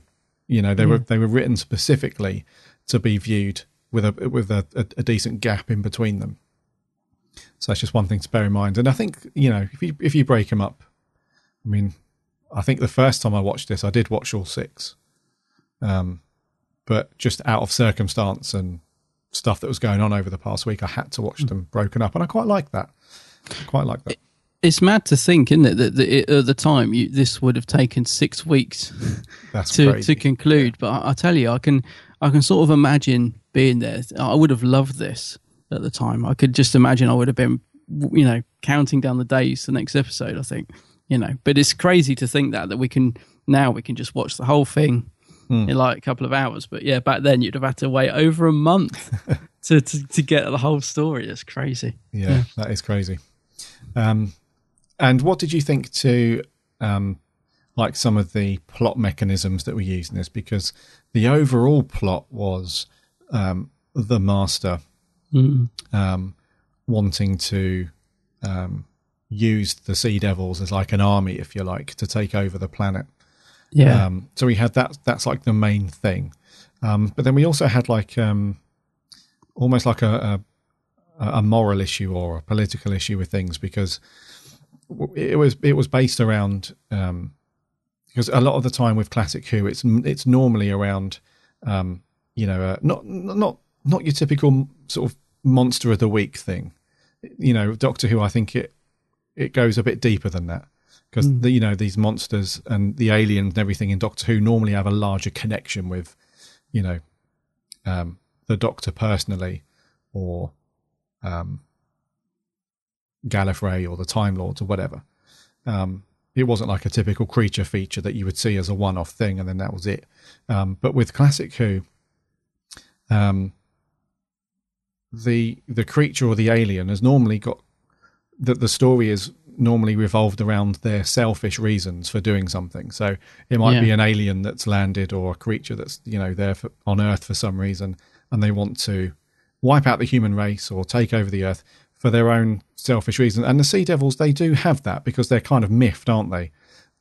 They were written specifically to be viewed with a decent gap in between them. So that's just one thing to bear in mind. And I think if you break them up, I mean, I think the first time I watched this, I did watch all 6, but just out of circumstance and stuff that was going on over the past week, I had to watch them broken up, and I quite like that. It's mad to think, isn't it, that at the time this would have taken 6 weeks to conclude. But I tell you, I can sort of imagine being there. I would have loved this at the time. I could just imagine I would have been, counting down the days to the next episode, I think. But it's crazy to think that we can just watch the whole thing in like a couple of hours. But yeah, back then you'd have had to wait over a month to get the whole story. It's crazy. Yeah, that is crazy. And what did you think to like some of the plot mechanisms that were used in this? Because the overall plot was the Master wanting to use the Sea Devils as like an army, if you like, to take over the planet. Yeah. So we had that. That's like the main thing. But then we also had like almost like a moral issue or a political issue with things, because it was based around because a lot of the time with classic Who, it's normally around not your typical sort of monster of the week thing. You know, Doctor Who, I think it goes a bit deeper than that, because these monsters and the aliens and everything in Doctor Who normally have a larger connection with, you know, the Doctor personally, or Gallifrey or the Time Lords or whatever. It wasn't like a typical creature feature that you would see as a one-off thing and then that was it. But with classic Who, the creature or the alien has normally got that the story is normally revolved around their selfish reasons for doing something. So it might be an alien that's landed, or a creature that's, you know, there on Earth for some reason, and they want to wipe out the human race or take over the Earth for their own selfish reasons. And the Sea Devils, they do have that, because they're kind of miffed, aren't they?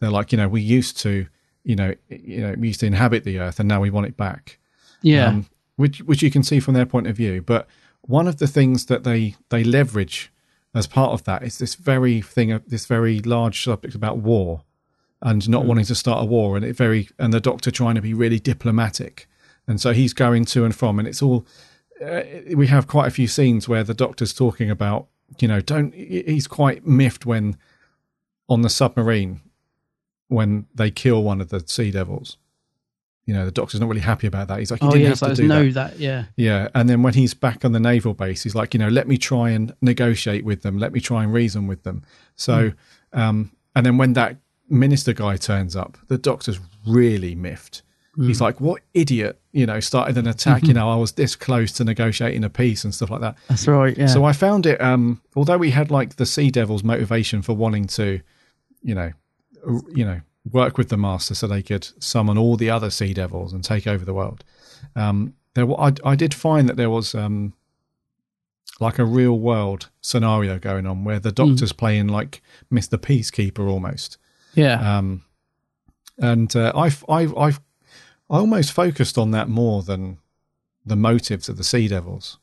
They're like, you know, we used to inhabit the Earth and now we want it back. Yeah. Which you can see from their point of view. But one of the things that they leverage as part of that is this very large subject about war and not wanting to start a war, and the Doctor trying to be really diplomatic. And so he's going to and from, and it's all, we have quite a few scenes where the Doctor's talking about, you know, he's quite miffed when on the submarine, when they kill one of the Sea Devils. You know, the Doctor's not really happy about that. He's like, you didn't have to do that. Yeah. Yeah. And then when he's back on the naval base, he's like, you know, let me try and negotiate with them. Let me try and reason with them. So, and then when that minister guy turns up, the Doctor's really miffed. Mm. He's like, what idiot, you know, started an attack. You know, I was this close to negotiating a peace and stuff like that. That's right. Yeah. So I found it, although we had like the Sea Devil's motivation for wanting to, you know, work with the Master so they could summon all the other Sea Devils and take over the world. I did find that there was like a real world scenario going on where the Doctor's playing like Mr. Peacekeeper almost. Yeah. I almost focused on that more than the motives of the Sea Devils.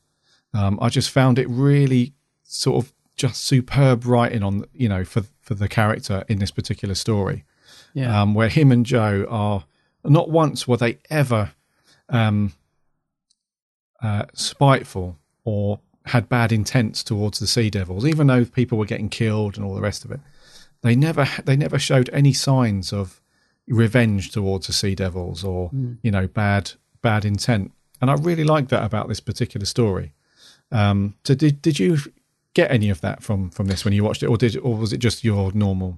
I just found it really sort of just superb writing on, you know, for the character in this particular story. Yeah. Where him and Joe are, not once were they ever spiteful or had bad intents towards the Sea Devils, even though people were getting killed and all the rest of it. They never showed any signs of revenge towards the Sea Devils or you know, bad intent. And I really like that about this particular story. So did you get any of that from this when you watched it, or was it just your normal?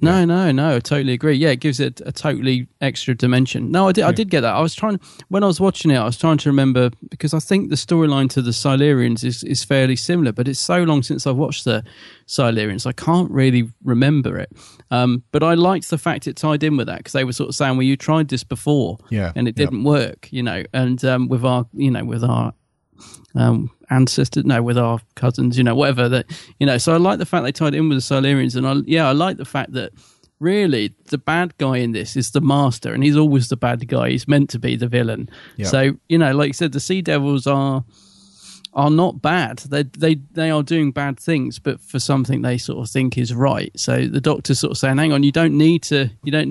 Yeah. No, I totally agree. Yeah, it gives it a totally extra dimension. No, I did get that. When I was watching it, I was trying to remember, because I think the storyline to the Silurians is fairly similar, but it's so long since I've watched the Silurians, I can't really remember it. But I liked the fact it tied in with that, because they were sort of saying, well, you tried this before and it didn't work, you know, and with our ancestors, with our cousins, you know, whatever that, you know. So I like the fact they tied in with the Silurians, and I like the fact that really the bad guy in this is the Master, and he's always the bad guy. He's meant to be the villain. Yeah. So, you know, like you said, the Sea Devils are not bad. They are doing bad things, but for something they sort of think is right. So the Doctor's sort of saying, hang on, you don't need to go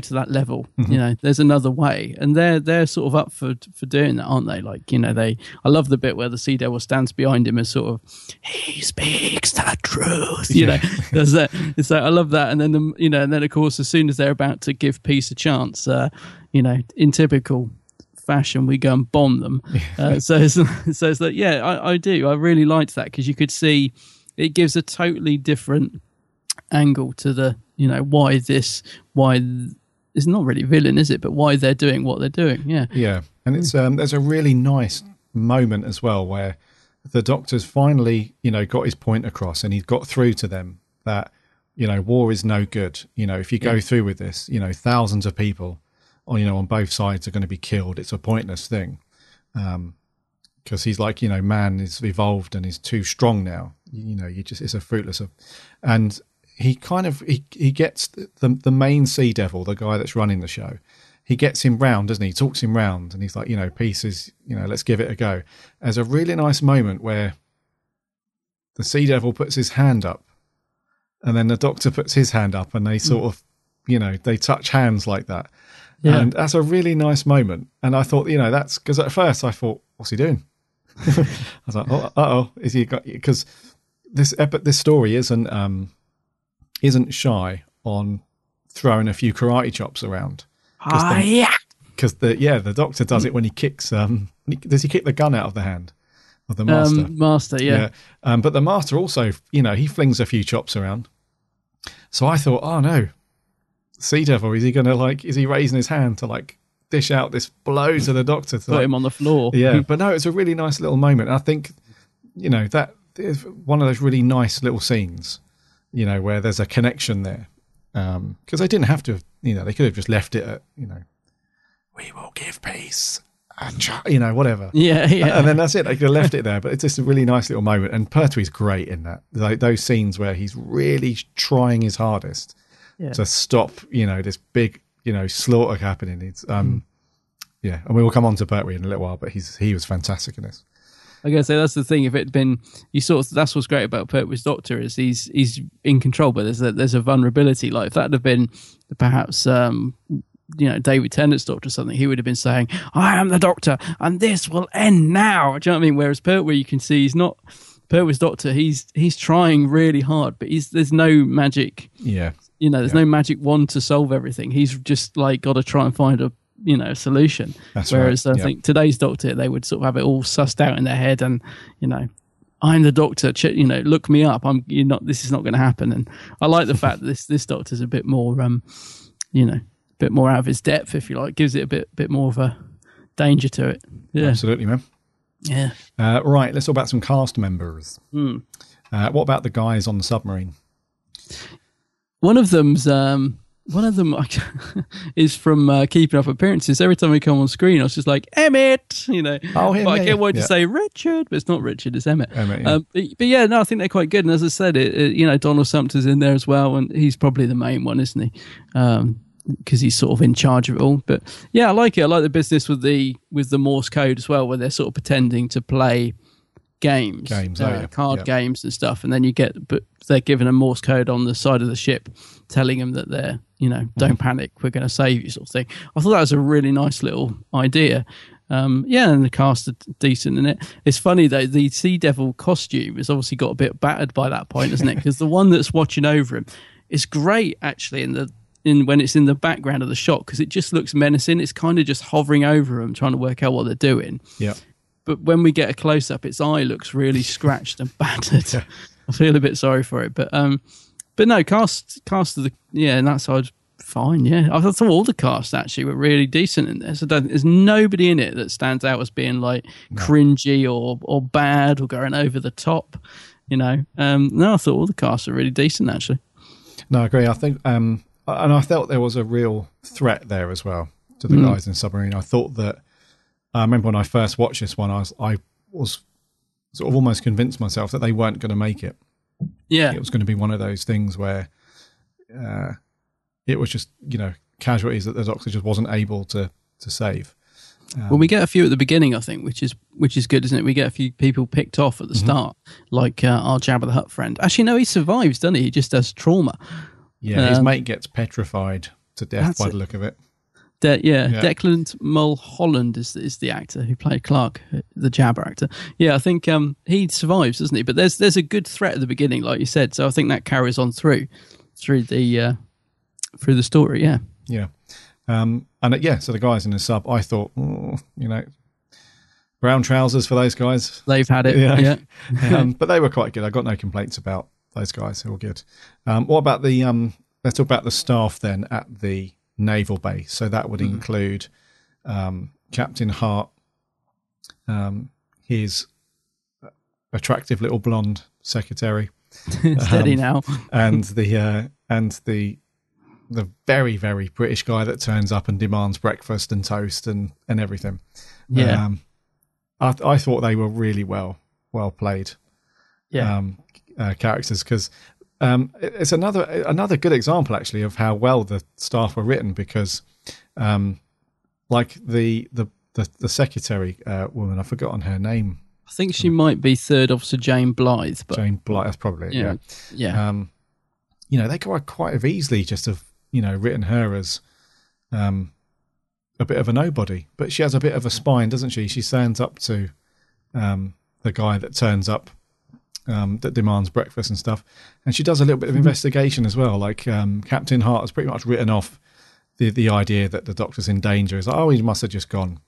to that level. Mm-hmm. You know, there's another way. And they're sort of up for doing that, aren't they? Like, you know, I love the bit where the Sea Devil stands behind him and sort of, he speaks the truth. You know, there's that. It's like, I love that. And then and then of course, as soon as they're about to give peace a chance, you know, in typical fashion, we go and bomb them. So it's like, yeah, I do. I really liked that, because you could see it gives a totally different angle to the, you know, why it's not really villain, is it? But why they're doing what they're doing. Yeah. Yeah. And it's, there's a really nice moment as well where the Doctor's finally, you know, got his point across, and he's got through to them that, you know, war is no good. You know, if you go through with this, you know, thousands of people, you know, on both sides are going to be killed. It's a pointless thing, because he's like, you know, man is evolved and is too strong now. You know, it's a fruitless. And he kind of he gets the main Sea Devil, the guy that's running the show. he gets him round, doesn't he? He talks him round and he's like, you know, peace is, you know, let's give it a go. There's a really nice moment where the Sea Devil puts his hand up and then the Doctor puts his hand up and they sort of, you know, they touch hands like that. Yeah. And that's a really nice moment. And I thought, you know, that's because at first I thought, what's he doing? I was like, oh, is he got, because this story isn't shy on throwing a few karate chops around. Because the Doctor does it when he kicks. Does he kick the gun out of the hand of the Master? Master, yeah. But the Master also, you know, he flings a few chops around. So I thought, oh no, Sea Devil, is he going to like? Is he raising his hand to like dish out this blow to the Doctor to put him on the floor? Yeah, but no, it's a really nice little moment. And I think, you know, that is one of those really nice little scenes, you know, where there's a connection there. Because they didn't have to, you know, they could have just left it at, you know, we will give peace, you know, whatever. Yeah. And then that's it. They could have left it there. But it's just a really nice little moment. And Pertwee's great in that. Like those scenes where he's really trying his hardest to stop, you know, this big, you know, slaughter happening. It's, yeah. And we will come on to Pertwee in a little while, but he was fantastic in this. I gotta say that's the thing. If it had been, you sort of, that's what's great about Pertwee's Doctor is he's in control, but there's a vulnerability. Like if that had been perhaps you know, David Tennant's Doctor or something, he would have been saying, "I am the Doctor, and this will end now." Do you know what I mean? Whereas Pertwee, you can see he's not Pertwee's Doctor. He's trying really hard, but there's no magic. Yeah, you know, there's no magic wand to solve everything. He's just like got to try and find a, you know, solution. That's whereas right. I think today's Doctor, they would sort of have it all sussed out in their head, and you know, I'm the Doctor. You know, look me up. You're not. This is not going to happen. And I like the fact that this Doctor's a bit more, you know, a bit more out of his depth, if you like. Gives it a bit more of a danger to it. Yeah, absolutely, man. Yeah. Right. Let's talk about some cast members. Mm. What about the guys on the submarine? One of them is from Keeping Up Appearances. Every time we come on screen, I was just like, Emmett, you know. Oh, him, but I get wanted to say Richard, but it's not Richard, it's Emmett. Emmett, yeah. But yeah, no, I think they're quite good. And as I said, you know, Donald Sumpter's in there as well, and he's probably the main one, isn't he? Because he's sort of in charge of it all. But yeah, I like it. I like the business with the Morse code as well, where they're sort of pretending to play games card games and stuff, and then you get, but they're given a Morse code on the side of the ship telling them that they're, you know, don't panic, we're going to save you, sort of thing. I thought that was a really nice little idea. Yeah, and the cast are decent in it. It's funny though, the Sea Devil costume has obviously got a bit battered by that point, isn't it? Because the one that's watching over him is great actually in when it's in the background of the shot, because it just looks menacing. It's kind of just hovering over him, trying to work out what they're doing. Yeah. But when we get a close-up, its eye looks really scratched and battered. Yeah. I feel a bit sorry for it. But no, cast of the... Yeah, and that side's fine, yeah. I thought all the cast, actually, were really decent in this. There's nobody in it that stands out as being, like, cringy or bad or going over the top, you know. No, I thought all the cast were really decent, actually. No, I agree. I think... and I felt there was a real threat there as well to the guys in Submarine. I thought that... I remember when I first watched this one, I was sort of almost convinced myself that they weren't going to make it. Yeah. It was going to be one of those things where it was just, you know, casualties that the Doctor just wasn't able to save. Well, we get a few at the beginning, I think, which is good, isn't it? We get a few people picked off at the start, like our Jabba the Hutt friend. Actually, no, he survives, doesn't he? He just has trauma. Yeah, his mate gets petrified to death by the look of it. Declan Mulholland is the actor who played Clark, the Jabba actor. Yeah, I think he survives, doesn't he? But there's a good threat at the beginning, like you said. So I think that carries on through the story. Yeah, yeah, So the guys in the sub, I thought, you know, brown trousers for those guys. They've had it. Yeah. But they were quite good. I got no complaints about those guys. They were good. What about the? Let's talk about the staff then at the naval base. So that would include Captain Hart, his attractive little blonde secretary, steady now, and the very, very British guy that turns up and demands breakfast and toast and everything. Yeah, I thought they were really well played. Yeah, characters, because. It's another good example, actually, of how well the staff were written, because Like the secretary woman, I've forgotten her name. I think she might be Third Officer Jane Blythe. But Jane Blythe, that's probably it. Yeah, yeah. You know, they could quite have easily just have, you know, written her as a bit of a nobody, but she has a bit of a spine, doesn't she? She stands up to the guy that turns up that demands breakfast and stuff, and she does a little bit of investigation as well. Like Captain Hart has pretty much written off the idea that the Doctor's in danger. Is like, oh, he must have just gone.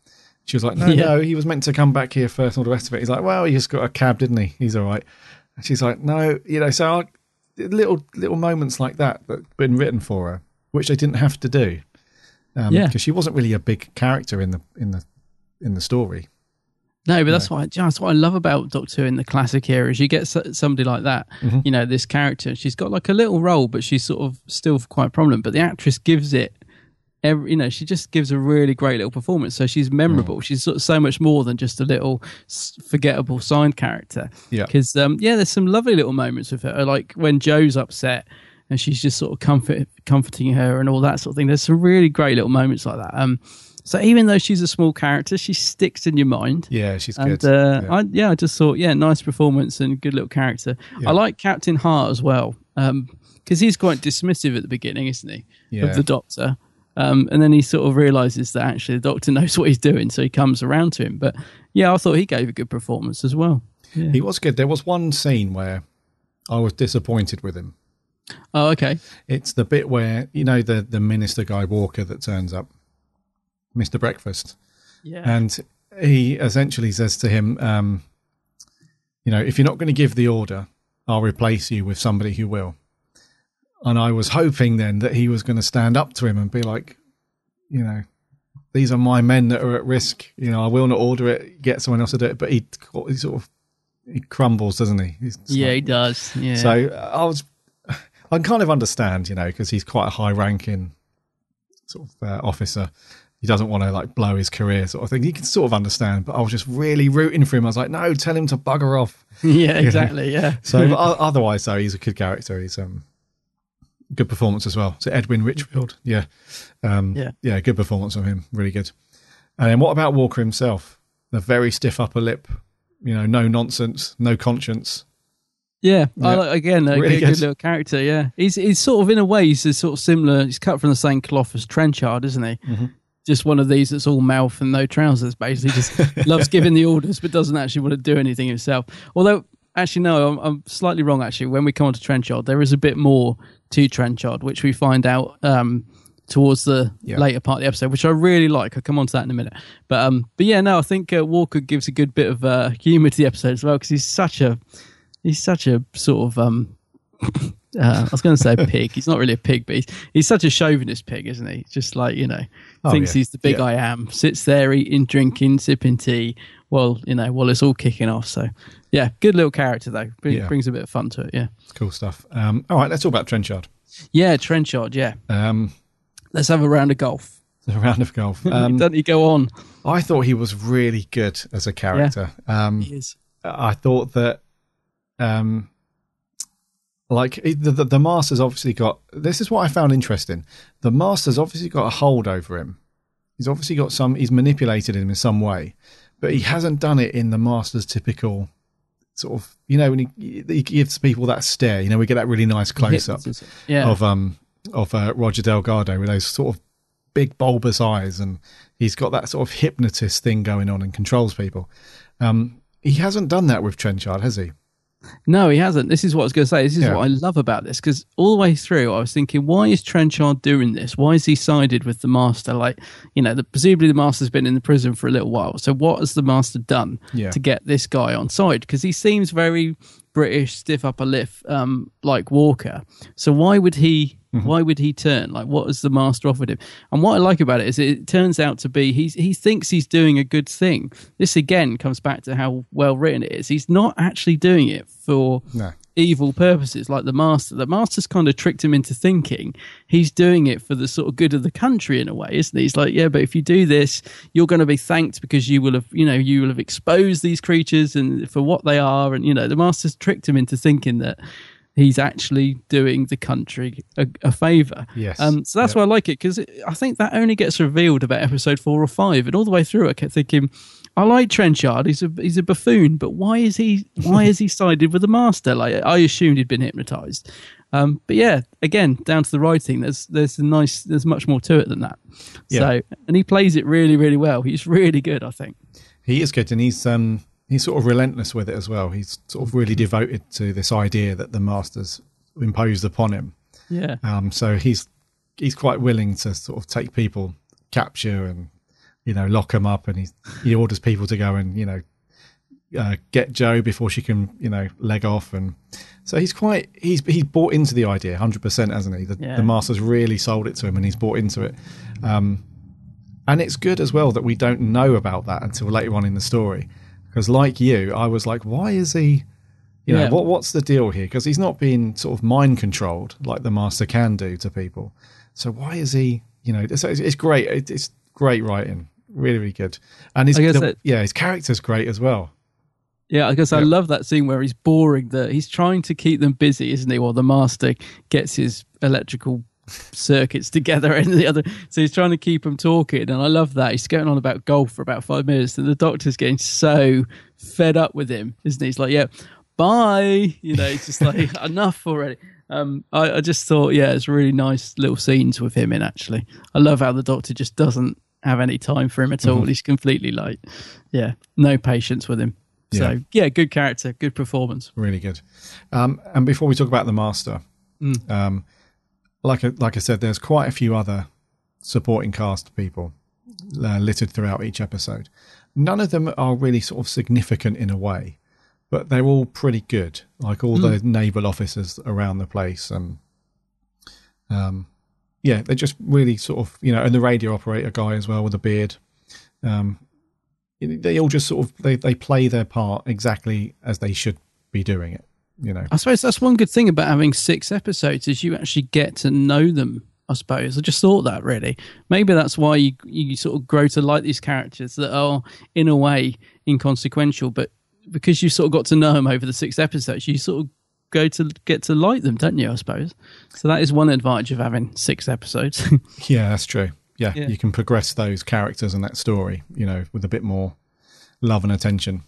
She was like, no, he was meant to come back here first and all the rest of it. He's like, well, he just got a cab, didn't he? He's all right. And she's like, no, you know. So little moments like that that have been written for her, which they didn't have to do, because she wasn't really a big character in the story. No, but that's what I love about Doctor Who in the classic era, is you get somebody like that, you know, this character. She's got like a little role, but she's sort of still quite prominent. But the actress gives it. You know, she just gives a really great little performance, so she's memorable. She's sort of so much more than just a little forgettable side character. Yeah, because there's some lovely little moments with her, like when Joe's upset and she's just sort of comforting her and all that sort of thing. There's some really great little moments like that. So even though she's a small character, she sticks in your mind. Yeah, she's good. I just thought, nice performance and good little character. Yeah. I like Captain Hart as well, because he's quite dismissive at the beginning, isn't he? Yeah. Of the Doctor. And then he sort of realises that actually the Doctor knows what he's doing, so he comes around to him. But I thought he gave a good performance as well. Yeah. He was good. There was one scene where I was disappointed with him. Oh, okay. It's the bit where, you know, the minister guy Walker that turns up, Mr. Breakfast. Yeah. And he essentially says to him, you know, if you're not going to give the order, I'll replace you with somebody who will. And I was hoping then that he was going to stand up to him and be like, you know, these are my men that are at risk. You know, I will not order it. Get someone else to do it. But he crumbles, doesn't he? He does. Yeah. So I can kind of understand, you know, because he's quite a high-ranking sort of officer. He doesn't want to like blow his career, sort of thing. You can sort of understand, but I was just really rooting for him. I was like, no, tell him to bugger off. Yeah, exactly. Yeah. So, but otherwise, though, he's a good character. He's good performance as well. So Edwin Richfield, good performance on him, really good. And then what about Walker himself? The very stiff upper lip, you know, no nonsense, no conscience. Yeah, yeah. Really good little character. Yeah, he's sort of in a way he's sort of similar. He's cut from the same cloth as Trenchard, isn't he? Mm-hmm. Just one of these that's all mouth and no trousers, basically. Just loves giving the orders, but doesn't actually want to do anything himself. Although, actually, no, I'm slightly wrong. Actually, when we come on to Trenchard, there is a bit more to Trenchard, which we find out towards the later part of the episode, which I really like. I'll come on to that in a minute. But I think Walker gives a good bit of humour to the episode as well, because he's such a sort of I was going to say pig. He's not really a pig, but he's such a chauvinist pig, isn't he? Just like, you know, thinks he's the big I am. Sits there eating, drinking, sipping tea while it's all kicking off. So, yeah, good little character, though. Brings a bit of fun to it, yeah. Cool stuff. All right, let's talk about Trenchard. Yeah, Trenchard, yeah. Let's have a round of golf. A round of golf. Doesn't he go on? I thought he was really good as a character. Yeah, he is. I thought that... the Master's obviously got... This is what I found interesting. The Master's obviously got a hold over him. He's obviously got some... He's manipulated him in some way. But he hasn't done it in the Master's typical sort of... You know, when he gives people that stare. You know, we get that really nice close-up of Roger Delgado with those sort of big bulbous eyes. And he's got that sort of hypnotist thing going on and controls people. He hasn't done that with Trenchard, has he? No, he hasn't. This is what I was going to say. This is what I love about this, because all the way through I was thinking, why is Trenchard doing this? Why is he sided with the Master? Like, you know, presumably the Master's been in the prison for a little while. So what has the Master done to get this guy on side? Because he seems very British, stiff upper lip, like Walker. So why would he? Mm-hmm. Why would he turn? Like, what has the Master offered him? And what I like about it is it turns out to be he thinks he's doing a good thing. This, again, comes back to how well written it is. He's not actually doing it for evil purposes like the Master. The Master's kind of tricked him into thinking he's doing it for the sort of good of the country in a way, isn't he? He's like, yeah, but if you do this, you're going to be thanked because you will have exposed these creatures and for what they are. And, you know, the Master's tricked him into thinking that he's actually doing the country a favour. Yes. So that's why I like it, because I think that only gets revealed about episode 4 or 5, and all the way through I kept thinking, I like Trenchard, he's a buffoon, but why is he sided with the Master? Like, I assumed he'd been hypnotised. But yeah, again, down to the writing, there's much more to it than that. Yeah. So, and he plays it really, really well. He's really good, I think. He is good, and he's sort of relentless with it as well. He's sort of really devoted to this idea that the Master's imposed upon him. Yeah. So he's quite willing to sort of take people, capture and, you know, lock them up, and he orders people to go and, you know, get Jo before she can, you know, leg off. And so he's bought into the idea 100%, hasn't he? The Master's really sold it to him, and he's bought into it. And it's good as well that we don't know about that until later on in the story. Because like you, I was like, why is he, you know, what's the deal here? Because he's not being sort of mind controlled like the Master can do to people. So why is he, you know, it's great. It's great writing. Really, really good. And his character's great as well. Yeah, I guess I love that scene where he's boring. He's trying to keep them busy, isn't he? While the Master gets his electrical circuits together and the other, so he's trying to keep them talking, and I love that he's going on about golf for about 5 minutes, and the Doctor's getting so fed up with him, isn't he? He's like, yeah, bye, you know, it's just like enough already. I just thought, yeah, it's really nice little scenes with him in. Actually, I love how the Doctor just doesn't have any time for him at all. He's completely like, yeah, no patience with him. So yeah, good character, good performance, really good. And before we talk about the Master, Like I said, there's quite a few other supporting cast people littered throughout each episode. None of them are really sort of significant in a way, but they're all pretty good. Like all the naval officers around the place, and they're just really sort of, you know, and the radio operator guy as well with the beard. They all just sort of they play their part exactly as they should be doing it. You know, I suppose that's one good thing about having 6 episodes is you actually get to know them. I suppose I just thought that really maybe that's why you sort of grow to like these characters that are in a way inconsequential, but because you sort of got to know them over the 6 episodes, you sort of get to like them, don't you? I suppose so. That is one advantage of having 6 episodes. Yeah, that's true. Yeah, you can progress those characters and that story, you know, with a bit more love and attention.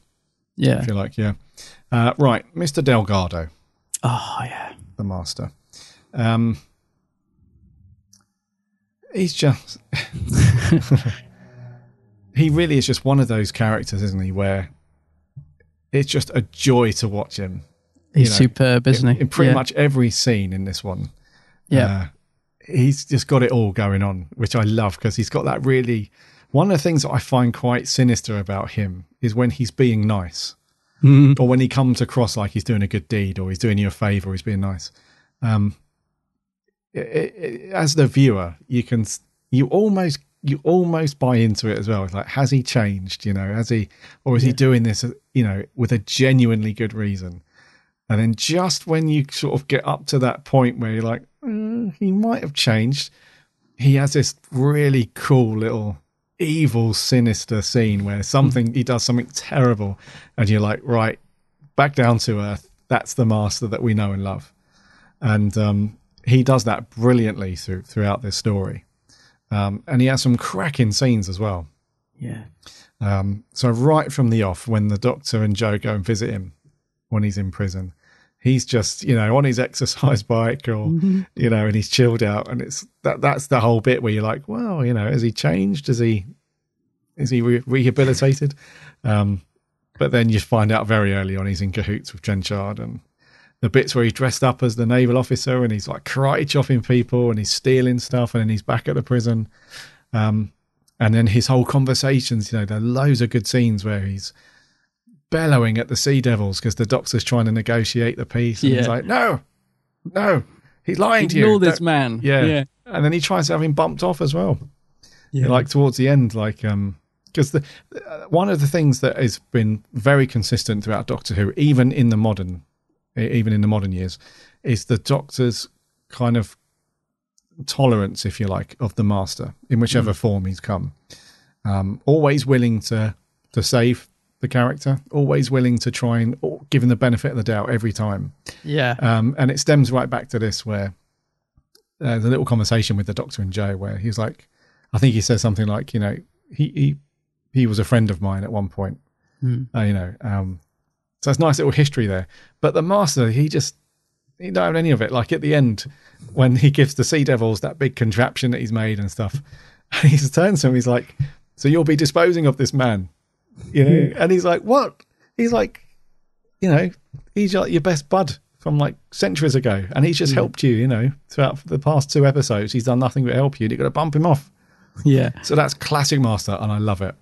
Yeah. I feel like, yeah. Right, Mr. Delgado. Oh, yeah. The Master. He's just... he really is just one of those characters, isn't he, where it's just a joy to watch him. He's superb, isn't he? In pretty much every scene in this one. Yeah. He's just got it all going on, which I love, because he's got that really... One of the things that I find quite sinister about him is when he's being nice, or when he comes across like he's doing a good deed, or he's doing you a favour, or he's being nice. As the viewer, you almost buy into it as well. It's like, has he changed? You know, is he doing this? You know, with a genuinely good reason. And then just when you sort of get up to that point where you're like, he might have changed, he has this really cool little evil, sinister scene where he does something terrible, and you're like, right, back down to earth. That's the Master that we know and love, and he does that brilliantly throughout this story. And he has some cracking scenes as well. Yeah. So right from the off, when the Doctor and Jo go and visit him when he's in prison, he's just, you know, on his exercise bike or, you know, and he's chilled out. And it's that's the whole bit where you're like, well, you know, has he changed? Is he rehabilitated? But then you find out very early on he's in cahoots with Trenchard, and the bits where he's dressed up as the naval officer and he's like karate chopping people and he's stealing stuff, and then he's back at the prison. And then his whole conversations, you know, there are loads of good scenes where he's bellowing at the sea devils because the Doctor's trying to negotiate the peace, and he's like, no, he's lying to you. Ignore this man. Yeah. And then he tries to have him bumped off as well. Yeah. Like towards the end, like because one of the things that has been very consistent throughout Doctor Who, even in the modern years, is the Doctor's kind of tolerance, if you like, of the Master in whichever form he's come. Always willing to save the character, always willing to try and given the benefit of the doubt every time. Yeah. And it stems right back to this where the little conversation with the Doctor and Joe, where he's like, I think he says something like, you know, he was a friend of mine at one point. Mm. So it's nice little history there. But the Master, he don't have any of it. Like at the end, when he gives the Sea Devils that big contraption that he's made and stuff, and he turns to him, he's like, so you'll be disposing of this man, you know? And he's like, what? He's like, you know, he's like your best bud from like centuries ago. And he's just helped you, you know, throughout the past two episodes. He's done nothing but help you. You've got to bump him off. Yeah. So that's classic Master. And I love it.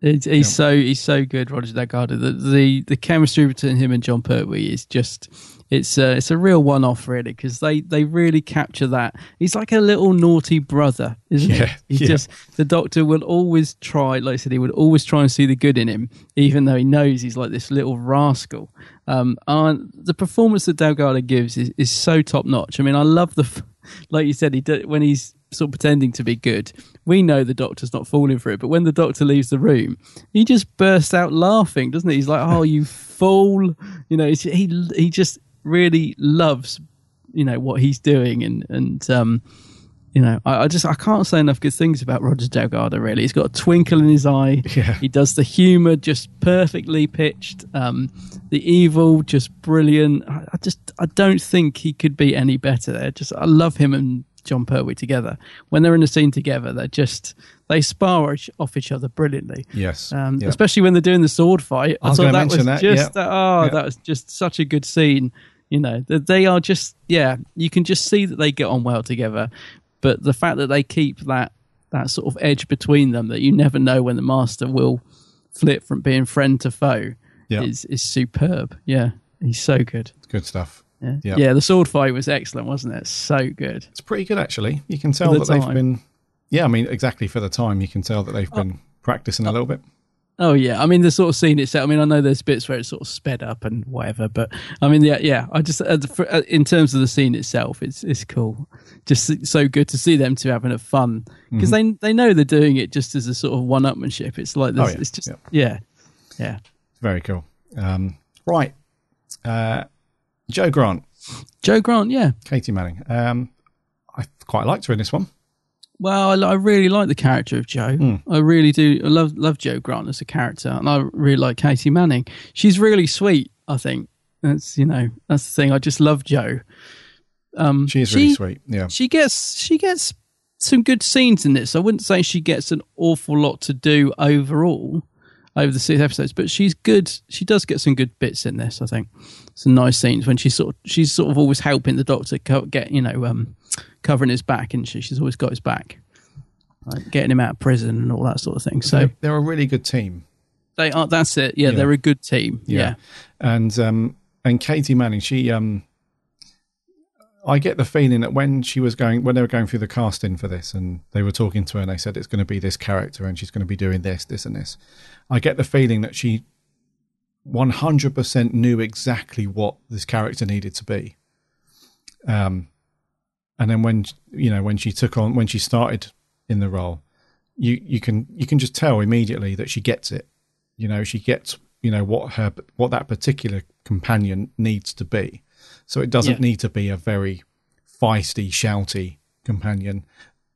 He's so good, Roger Deckard. The chemistry between him and John Pertwee is just, it's a real one-off really, because they really capture that. He's like a little naughty brother, isn't he? Just, the Doctor will always try, like I said, he would always try and see the good in him, even though he knows he's like this little rascal. And the performance that Dalgada gives is so top-notch. I mean, I love the, like you said, when he's sort of pretending to be good, we know the Doctor's not falling for it, but when the Doctor leaves the room, he just bursts out laughing, doesn't he? He's like, oh, you fool, you know. He just really loves, you know, what he's doing, and you know, I can't say enough good things about Roger Dalgada, really. He's got a twinkle in his eye. Yeah. He does the humour just perfectly pitched, the evil just brilliant. I don't think he could be any better there. I love him and John Pertwee together. When they're in a scene together, they spar off each other brilliantly. Yes. Yep. Especially when they're doing the sword fight. I was going to mention that. That was just such a good scene. You know, they are just, you can just see that they get on well together. But the fact that they keep that sort of edge between them, that you never know when the Master will flip from being friend to foe, is superb. Yeah. He's so good. It's good stuff. Yeah. Yep. Yeah, the sword fight was excellent, wasn't it? So good. It's pretty good, actually. You can tell that they've been... Yeah, I mean, exactly for the time, you can tell that they've been practicing a little bit. Oh, yeah. I mean, the sort of scene itself... I mean, I know there's bits where it's sort of sped up and whatever, but, I mean, I just... in terms of the scene itself, it's cool. Just so good to see them two having a fun... Because they know they're doing it just as a sort of one-upmanship. It's like... It's just... Yeah. Very cool. Right. Joe Grant, yeah. Katie Manning. I quite liked her in this one. Well, I really like the character of Joe. I really do. I love Joe Grant as a character, and I really like Katie Manning. She's really sweet, I think. That's the thing. I just love Joe. She is really sweet, yeah. She gets some good scenes in this. I wouldn't say she gets an awful lot to do overall over the 6 episodes, but she's good. She does get some good bits in this, I think. Some nice scenes when she's sort of always helping the Doctor get, covering his back, isn't she? She's always got his back, like getting him out of prison and all that sort of thing. So they're a really good team. They are. That's it. Yeah, they're a good team. Yeah. And Katie Manning, she I get the feeling that when they were going through the casting for this, and they were talking to her, and they said it's going to be this character, and she's going to be doing this, this, and this. I get the feeling that she 100% knew exactly what this character needed to be, and then when she started in the role, you can just tell immediately that she gets it. She gets what that particular companion needs to be. So it doesn't need to be a very feisty, shouty companion.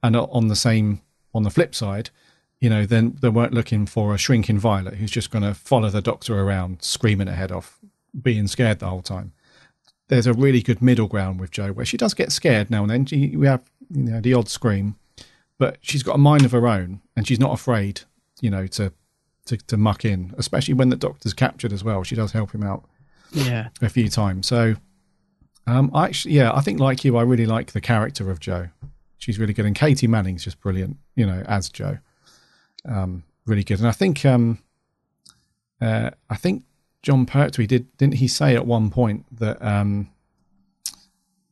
And on the flip side, then they weren't looking for a shrinking violet who's just going to follow the Doctor around, screaming her head off, being scared the whole time. There's a really good middle ground with Jo, where she does get scared now and then. We have the odd scream, but she's got a mind of her own, and she's not afraid, to muck in, especially when the Doctor's captured as well. She does help him out, a few times. So, I think like you, I really like the character of Jo. She's really good, and Katie Manning's just brilliant, as Jo. Really good. And I think John Pertwee didn't he say at one point that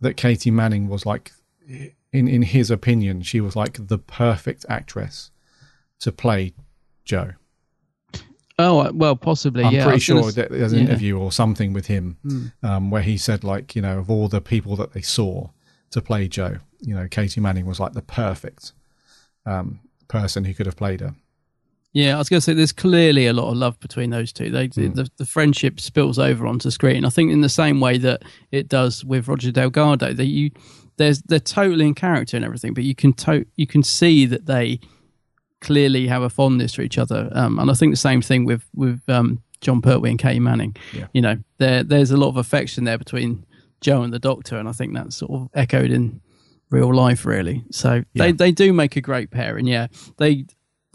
that Katie Manning was like, in his opinion, she was like the perfect actress to play Jo. Oh, well, possibly. I'm pretty sure that there's an interview or something with him where he said, like, of all the people that they saw to play Jo, Katie Manning was like the perfect person who could have played her. Yeah, I was going to say there's clearly a lot of love between those two. The friendship spills over onto screen. I think in the same way that it does with Roger Delgado, that they're totally in character and everything, but you can see that they clearly have a fondness for each other. And I think the same thing with John Pertwee and Katie Manning. Yeah. You know, there's a lot of affection there between Joe and the Doctor, and I think that's sort of echoed in real life, really. So they do make a great pair, and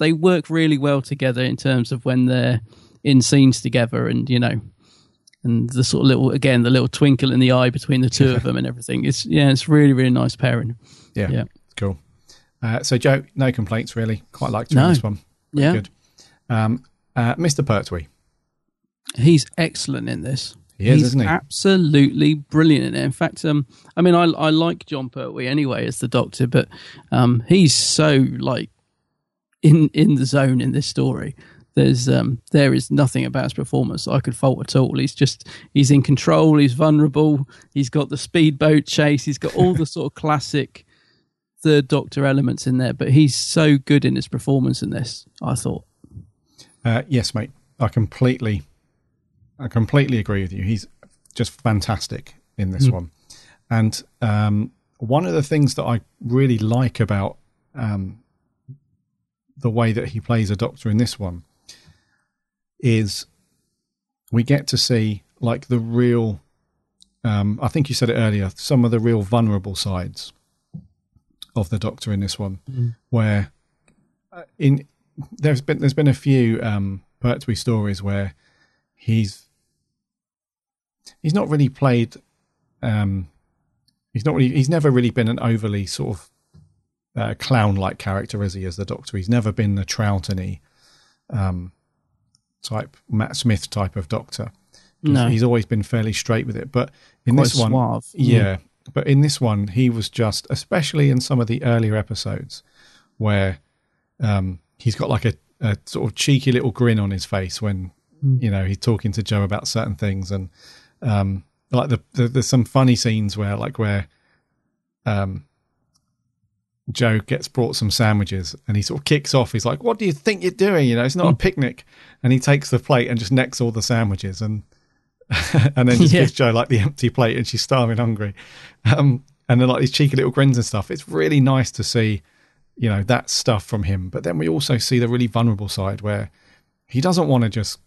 they work really well together in terms of when they're in scenes together, and you know, and the sort of little twinkle in the eye between the two of them and everything. It's really, really nice pairing. Yeah, yeah. Cool. So Joe, no complaints really. Quite liked you on this one. Pretty good. Mr. Pertwee, he's excellent in this. He is, isn't he? Absolutely brilliant in it. In fact, I mean, I like John Pertwee anyway as the Doctor, but he's so like in the zone in this story. There's there is nothing about his performance I could fault at all. He's in control. He's vulnerable. He's got the speedboat chase. He's got all the sort of classic Third Doctor elements in there. But he's so good in his performance in this, I thought. Yes, mate. I completely agree with you. He's just fantastic in this one. And one of the things that I really like about the way that he plays a Doctor in this one is we get to see like the real, I think you said it earlier, some of the real vulnerable sides of the Doctor in this one, where there's been a few Pertwee stories where he's not really played, he's never really been an overly sort of clown-like character as the Doctor. He's never been the Troughton-y type, Matt Smith type of Doctor. No. He's always been fairly straight with it. But in quite this one, suave. Yeah. But in this one, he was just, especially in some of the earlier episodes, where he's got like a sort of cheeky little grin on his face when you know he's talking to Joe about certain things, and like there's some funny scenes where Joe gets brought some sandwiches and he sort of kicks off. He's like, "What do you think you're doing? You know, it's not a picnic." And he takes the plate and just necks all the sandwiches and then just gives Joe like the empty plate, and she's starving hungry. And then like these cheeky little grins and stuff. It's really nice to see, you know, that stuff from him. But then we also see the really vulnerable side where he doesn't want to just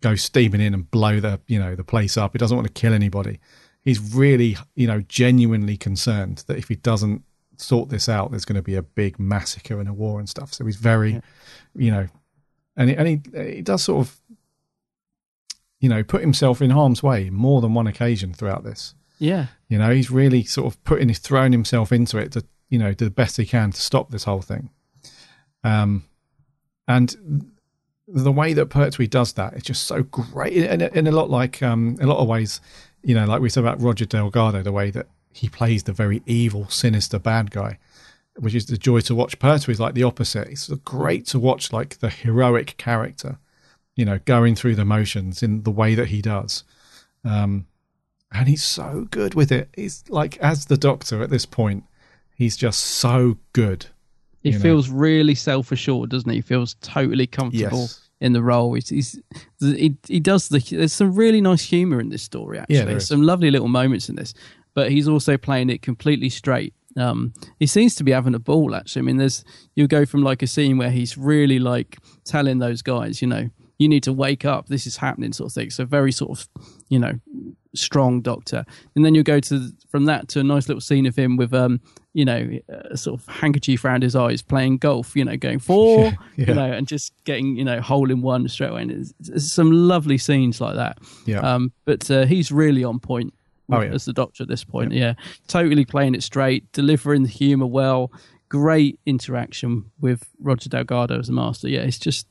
go steaming in and blow the place up. He doesn't want to kill anybody. He's really, you know, genuinely concerned that if he doesn't sort this out, there's going to be a big massacre and a war and stuff. So he's very you know, and he does sort of, you know, put himself in harm's way more than one occasion throughout this. Yeah, you know, he's really sort of throwing himself into it to, you know, do the best he can to stop this whole thing. And the way that Pertwee does that is just so great, and in a lot like a lot of ways, you know, like we said about Roger Delgado, the way that he plays the very evil, sinister bad guy, which is the joy to watch. Pertwee is like the opposite. It's great to watch like the heroic character, you know, going through the motions in the way that he does. And he's so good with it. He's like, as the Doctor at this point, he's just so good. He feels really self-assured, doesn't he? He feels totally comfortable in the role. He does there's some really nice humour in this story, actually. Yeah, there's some lovely little moments in this. But he's also playing it completely straight. He seems to be having a ball, actually. I mean, you go from like a scene where he's really like telling those guys, you know, you need to wake up, this is happening, sort of thing. So very sort of, you know, strong Doctor. And then you go from that to a nice little scene of him with, you know, a sort of handkerchief around his eyes, playing golf, you know, going you know, and just getting, you know, hole in one straight away. And it's some lovely scenes like that. Yeah. But he's really on point. Oh, yeah. As the Doctor at this point, totally playing it straight, delivering the humour well, great interaction with Roger Delgado as the Master. Yeah, it's just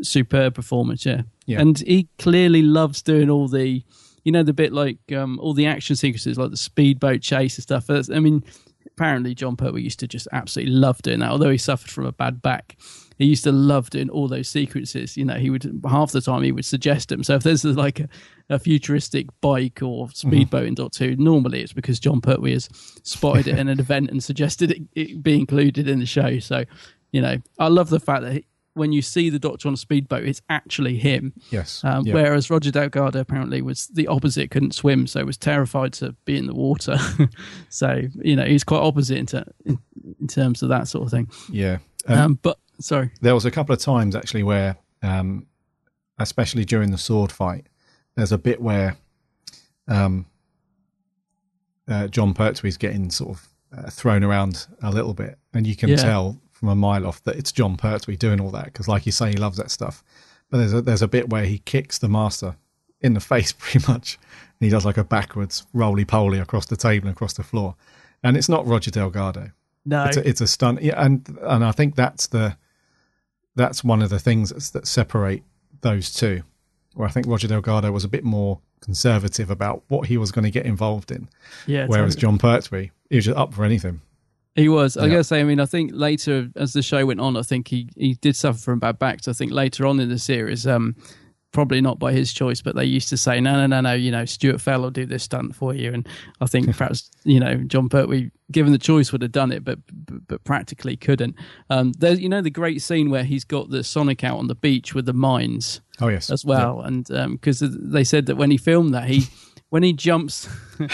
superb performance. Yeah, and he clearly loves doing all the, you know, the bit like all the action sequences, like the speedboat chase and stuff. I mean, apparently John Pertwee used to just absolutely love doing that, although he suffered from a bad back. He used to love doing all those sequences. You know, he would, half the time he would suggest them. So if there's like a futuristic bike or speedboat in Doctor Who, normally it's because John Pertwee has spotted it in an event and suggested it be included in the show. So, you know, I love the fact that when you see the Doctor on a speedboat, it's actually him. Yes. Yeah. Whereas Roger Delgado apparently was the opposite, couldn't swim, so was terrified to be in the water. So, you know, he's quite opposite in terms of that sort of thing. Yeah. But, sorry. There was a couple of times actually where, especially during the sword fight, there's a bit where John Pertwee's getting sort of thrown around a little bit, and you can tell from a mile off that it's John Pertwee doing all that, because like you say, he loves that stuff. But there's a bit where he kicks the master in the face pretty much, and he does like a backwards roly-poly across the table and across the floor, and it's not Roger Delgado. No, it's a stunt. Yeah, and I think that's one of the things that separate those two, where I think Roger Delgado was a bit more conservative about what he was going to get involved in, whereas John Pertwee, he was just up for anything. He was. I gotta say, I mean, I think later as the show went on, I think he did suffer from bad backs. I think later on in the series, probably not by his choice, but they used to say, no, you know, Stuart Fell will do this stunt for you. And I think perhaps, you know, John Pertwee, given the choice, would have done it, but practically couldn't. There's, you know, the great scene where he's got the Sonic out on the beach with the mines. Oh yes, as well. Yeah. And because they said that when he filmed that, he when he jumps on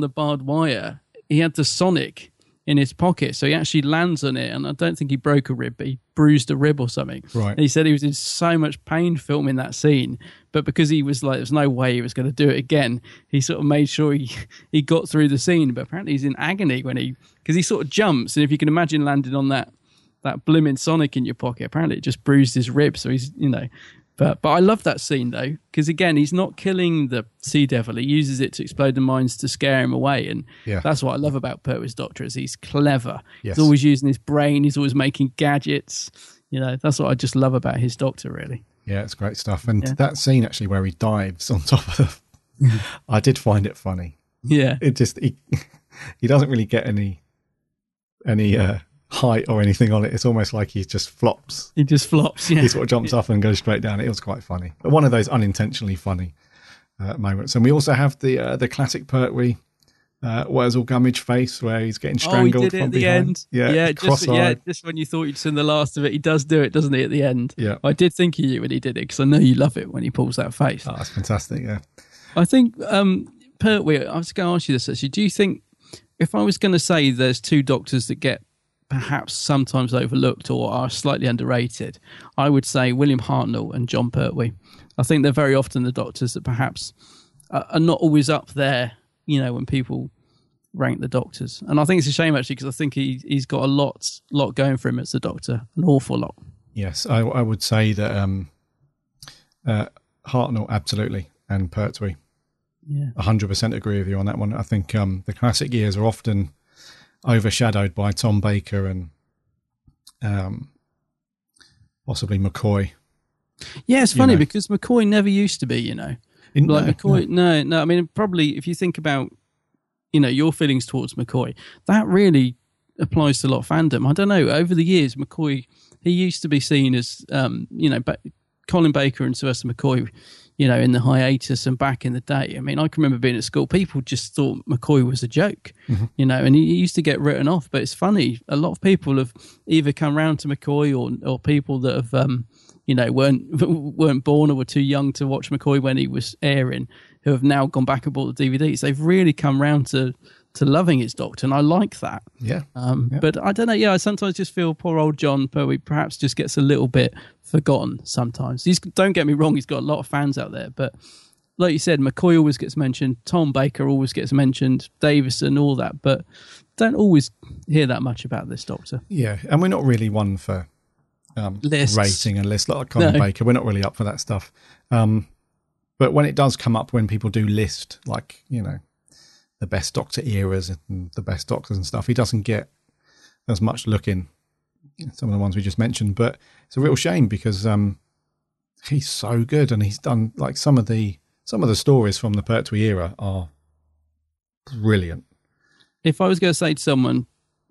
the barbed wire, he had the Sonic in his pocket, so he actually lands on it, and I don't think he broke a rib, but he bruised a rib or something. Right. And he said he was in so much pain filming that scene, but because he was like, there's no way he was going to do it again, he sort of made sure he got through the scene. But apparently he's in agony when because he sort of jumps, and if you can imagine landing on that blimmin' Sonic in your pocket, apparently it just bruised his rib, so he's, you know. But I love that scene, though, because, again, he's not killing the Sea Devil. He uses it to explode the mines to scare him away, and that's what I love about Pertwee's Doctor, is he's clever. Yes. He's always using his brain. He's always making gadgets. You know, that's what I just love about his Doctor, really. Yeah, it's great stuff. And that scene, actually, where he dives on top of I did find it funny. Yeah. It just, he doesn't really get any height or anything on it. It's almost like he just flops. He sort of jumps up and goes straight down. It was quite funny, but one of those unintentionally funny moments. And we also have the classic Pertwee Wurzel Gummidge face, where he's getting strangled. Oh, he did it from at behind. The end. Just when you thought you'd seen the last of it, he does do it, doesn't he, at the end? Yeah, I did think of you when he did it, because I know you love it when he pulls that face. Oh, that's fantastic. Yeah, I think Pertwee, I was going to ask you this actually, do you think, if I was going to say there's two Doctors that get perhaps sometimes overlooked or are slightly underrated, I would say William Hartnell and John Pertwee. I think they're very often the Doctors that perhaps are not always up there, you know, when people rank the Doctors. And I think it's a shame, actually, because I think he's got a lot going for him as the Doctor, an awful lot. Yes, I would say that Hartnell, absolutely, and Pertwee. Yeah, 100% agree with you on that one. I think the classic years are often overshadowed by Tom Baker and possibly McCoy. Yeah, it's funny, because McCoy never used to be, you know. McCoy, no. I mean, probably if you think about, you know, your feelings towards McCoy, that really applies to a lot of fandom. I don't know, over the years, McCoy, he used to be seen as, you know, Colin Baker and Sylvester McCoy, you know, in the hiatus and back in the day. I mean, I can remember being at school, people just thought McCoy was a joke, you know, and he used to get written off. But it's funny, a lot of people have either come round to McCoy or people that have, you know, weren't born or were too young to watch McCoy when he was airing, who have now gone back and bought the DVDs. They've really come round to loving his Doctor, and I like that. Yeah. But I don't know, I sometimes just feel poor old John Pertwee perhaps just gets a little bit forgotten sometimes. Don't get me wrong, he's got a lot of fans out there, but like you said, McCoy always gets mentioned, Tom Baker always gets mentioned, Davison, all that, but don't always hear that much about this Doctor. Yeah, and we're not really one for rating and lists, like Colin Baker. We're not really up for that stuff. But when it does come up, when people do list, like, you know, the best Doctor eras and the best Doctors and stuff, he doesn't get as much look in some of the ones we just mentioned. But it's a real shame, because he's so good, and he's done, like, some of the stories from the Pertwee era are brilliant. If I was going to say to someone,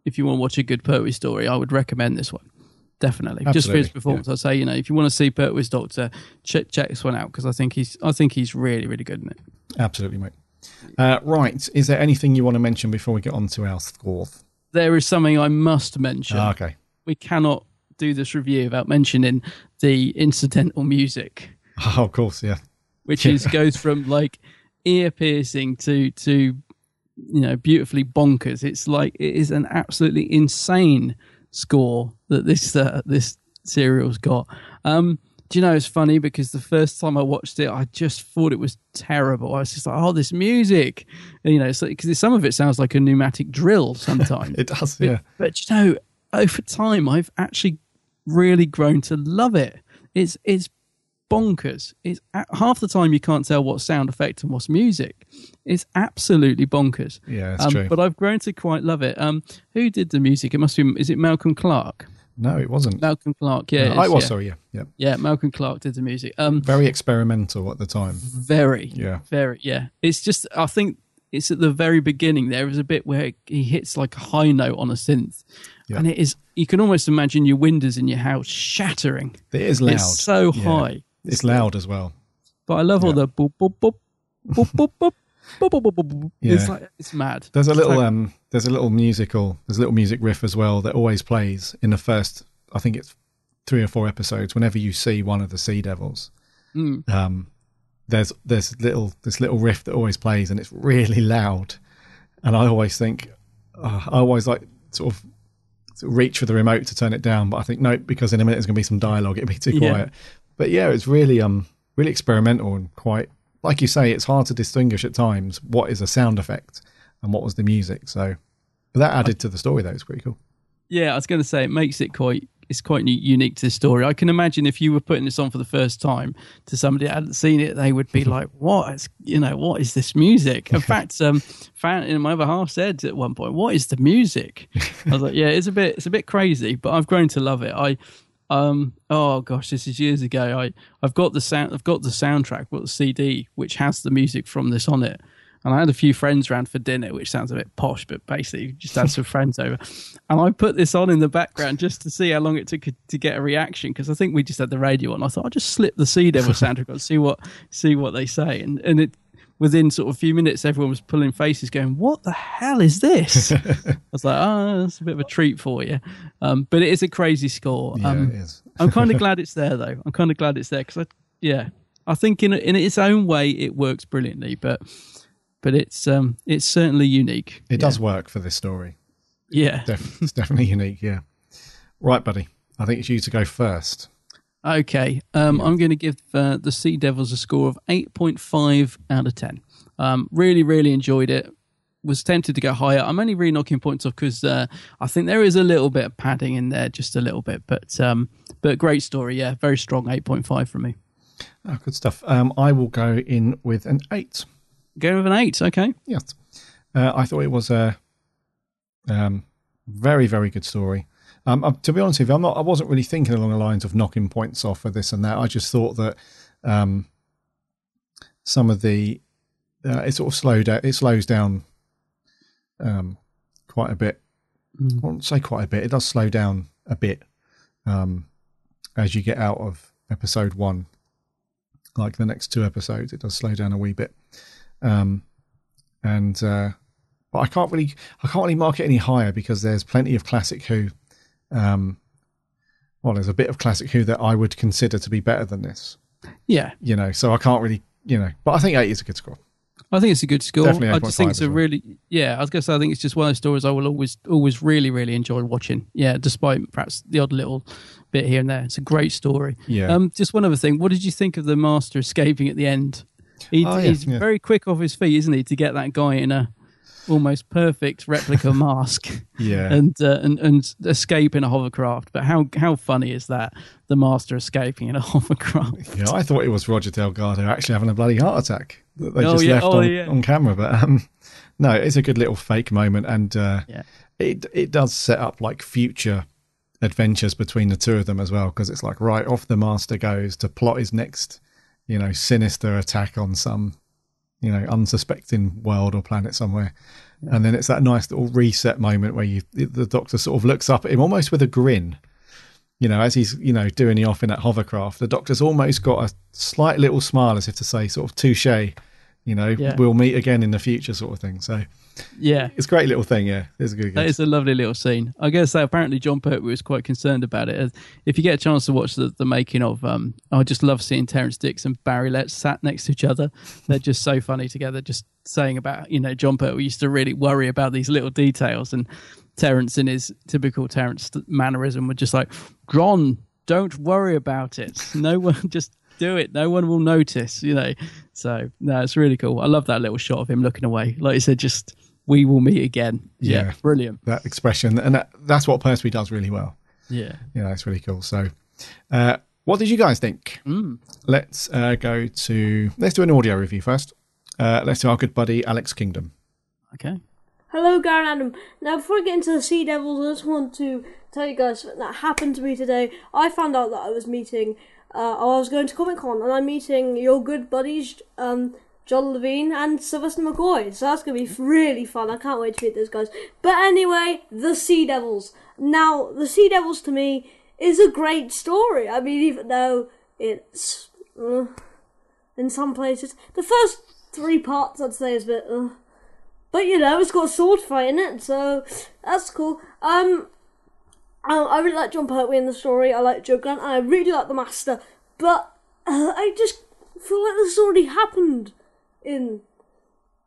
if you want to watch a good Pertwee story, I would recommend this one. Definitely. Absolutely. Just for his performance, I'd say, you know, if you want to see Pertwee's Doctor, check this one out, because I think he's really, really good in it. Absolutely, mate. Right, is there anything you want to mention before we get on to our score? There is something I must mention. Okay. We cannot do this review without mentioning the incidental music. Oh, of course, yeah. Which is goes from like ear piercing to you know, beautifully bonkers. It's like it is an absolutely insane score that this serial's got. Do you know, it's funny because the first time I watched it, I just thought it was terrible. I was just like, oh, this music, and, you know, because some of it sounds like a pneumatic drill sometimes. It does, yeah. But, you know, over time, I've actually really grown to love it. It's bonkers. It's half the time you can't tell what's sound effect and what's music. It's absolutely bonkers. Yeah, that's true. But I've grown to quite love it. Who did the music? It must be, is it Malcolm Clarke? No, it wasn't. Malcolm Clarke, yeah. No, Yeah, Malcolm Clarke did the music. Very experimental at the time. Very, yeah. It's just, I think it's at the very beginning there is a bit where he hits like a high note on a synth. Yeah. And it is, you can almost imagine your windows in your house shattering. It is loud. It's so high. It's loud as well. But I love all the boop, boop, boop, boop, boop, boop. Yeah. It's like, it's mad. There's a little there's a little music riff as well that always plays in the first, I think it's 3 or 4 episodes whenever you see one of the Sea Devils. There's this little riff that always plays and it's really loud, and I always think I always like sort of reach for the remote to turn it down, but I think no, because in a minute there's going to be some dialogue, it'll be too quiet. But yeah, it's really really experimental and quite, like you say, it's hard to distinguish at times what is a sound effect and what was the music. So, but that added to the story, though. It's pretty cool. Yeah, I was going to say, it makes it quite unique to the story. I can imagine if you were putting this on for the first time to somebody that hadn't seen it, they would be like, what is this music? In fact, my other half said at one point, what is the music? I was like, yeah, it's a bit crazy, but I've grown to love it. Oh gosh, this is years ago. I've got the soundtrack, the CD, which has the music from this on it. And I had a few friends round for dinner, which sounds a bit posh, but basically just had some friends over. And I put this on in the background just to see how long it took to get a reaction, because I think we just had the radio on. I thought I'll just slip the Sea Devil soundtrack on, see what they say. And it, within sort of a few minutes, everyone was pulling faces, going, "What the hell is this?" I was like, "Oh, that's a bit of a treat for you," but it is a crazy score. Yeah, it is. I'm kind of glad it's there, though. I'm kind of glad it's there because, I think in its own way it works brilliantly, but it's certainly unique. It does work for this story. Yeah, it's definitely unique. Yeah, right, buddy. I think it's you to go first. Okay, I'm going to give the Sea Devils a score of 8.5 out of 10. Really, really enjoyed it. Was tempted to go higher. I'm only really knocking points off because I think there is a little bit of padding in there, just a little bit. But great story, yeah. Very strong 8.5 from me. Oh, good stuff. I will go in with an 8. Go with an 8, okay. Yes. I thought it was a very, very good story. To be honest with you, I wasn't really thinking along the lines of knocking points off for this and that. I just thought that some of the it slows down quite a bit. I wouldn't say quite a bit. It does slow down a bit as you get out of episode 1. Like the next 2 episodes, it does slow down a wee bit. But I can't really mark it any higher because there's plenty of Classic Who. There's a bit of Classic Who that I would consider to be better than this. Yeah. You know, so I can't really, you know, but I think 8 is a good score. I think it's a good score. Definitely 8.5. I just think it's I was going to say, I think it's just one of those stories I will always really, really enjoy watching. Yeah. Despite perhaps the odd little bit here and there. It's a great story. Yeah. Just one other thing. What did you think of the Master escaping at the end? He's very quick off his feet, isn't he, to get that guy in a almost perfect replica mask and escape in a hovercraft. But how funny is that, the Master escaping in a hovercraft? Yeah, I thought it was Roger Delgado actually having a bloody heart attack that they on camera. But no, it's a good little fake moment, and it does set up like future adventures between the two of them as well, because it's like, right, off the Master goes to plot his next, you know, sinister attack on some, you know, unsuspecting world or planet somewhere. And then it's that nice little reset moment where the Doctor sort of looks up at him almost with a grin, you know, as he's, you know, doing the off in that hovercraft. The Doctor's almost got a slight little smile as if to say sort of touche, you know, we'll meet again in the future sort of thing. So yeah, it's a great little thing. Yeah, it's a good. That is a lovely little scene. I guess that apparently John Pertwee was quite concerned about it. If you get a chance to watch the making of, I just love seeing Terence Dicks and Barry Letts sat next to each other. They're just so funny together, just saying about, you know, John Pertwee used to really worry about these little details, and Terence in his typical Terence mannerism was just like, John, don't worry about it. No one, just do it. No one will notice, you know. So, no, it's really cool. I love that little shot of him looking away. Like you said, just, we will meet again. Yeah, yeah, brilliant. That expression. And that's what Pertwee does really well. Yeah. Yeah, that's really cool. So, what did you guys think? Let's let's do an audio review first. Let's do our good buddy, Alex Kingdom. Okay. Hello, Garen Adam. Now, before I get into the Sea Devils, I just want to tell you guys something that happened to me today. I found out that I was meeting... I was going to Comic Con, and I'm meeting your good buddies, John Levine and Sylvester McCoy. So that's going to be really fun. I can't wait to meet those guys. But anyway, the Sea Devils. Now, the Sea Devils to me is a great story. I mean, even though it's in some places, the first three parts I'd say is a bit. But you know, it's got a sword fight in it, so that's cool. I really like John Pertwee in the story, I like Joe Grant, and I really like the Master, but I just feel like this has already happened in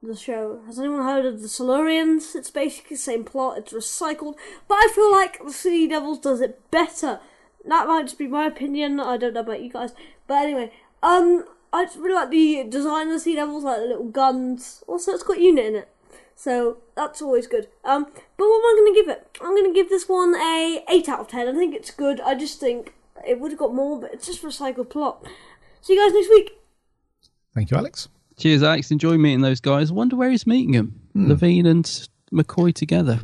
the show. Has anyone heard of the Silurians? It's basically the same plot, it's recycled, but I feel like the Sea Devils does it better. That might just be my opinion, I don't know about you guys, but anyway, I just really like the design of the Sea Devils, like the little guns. Also, it's got UNIT in it. So, that's always good. But what am I going to give it? I'm going to give this one a 8 out of 10. I think it's good. I just think it would have got more, but it's just recycled plot. See you guys next week. Thank you, Alex. Cheers, Alex. Enjoy meeting those guys. I wonder where he's meeting them. Levine and McCoy together.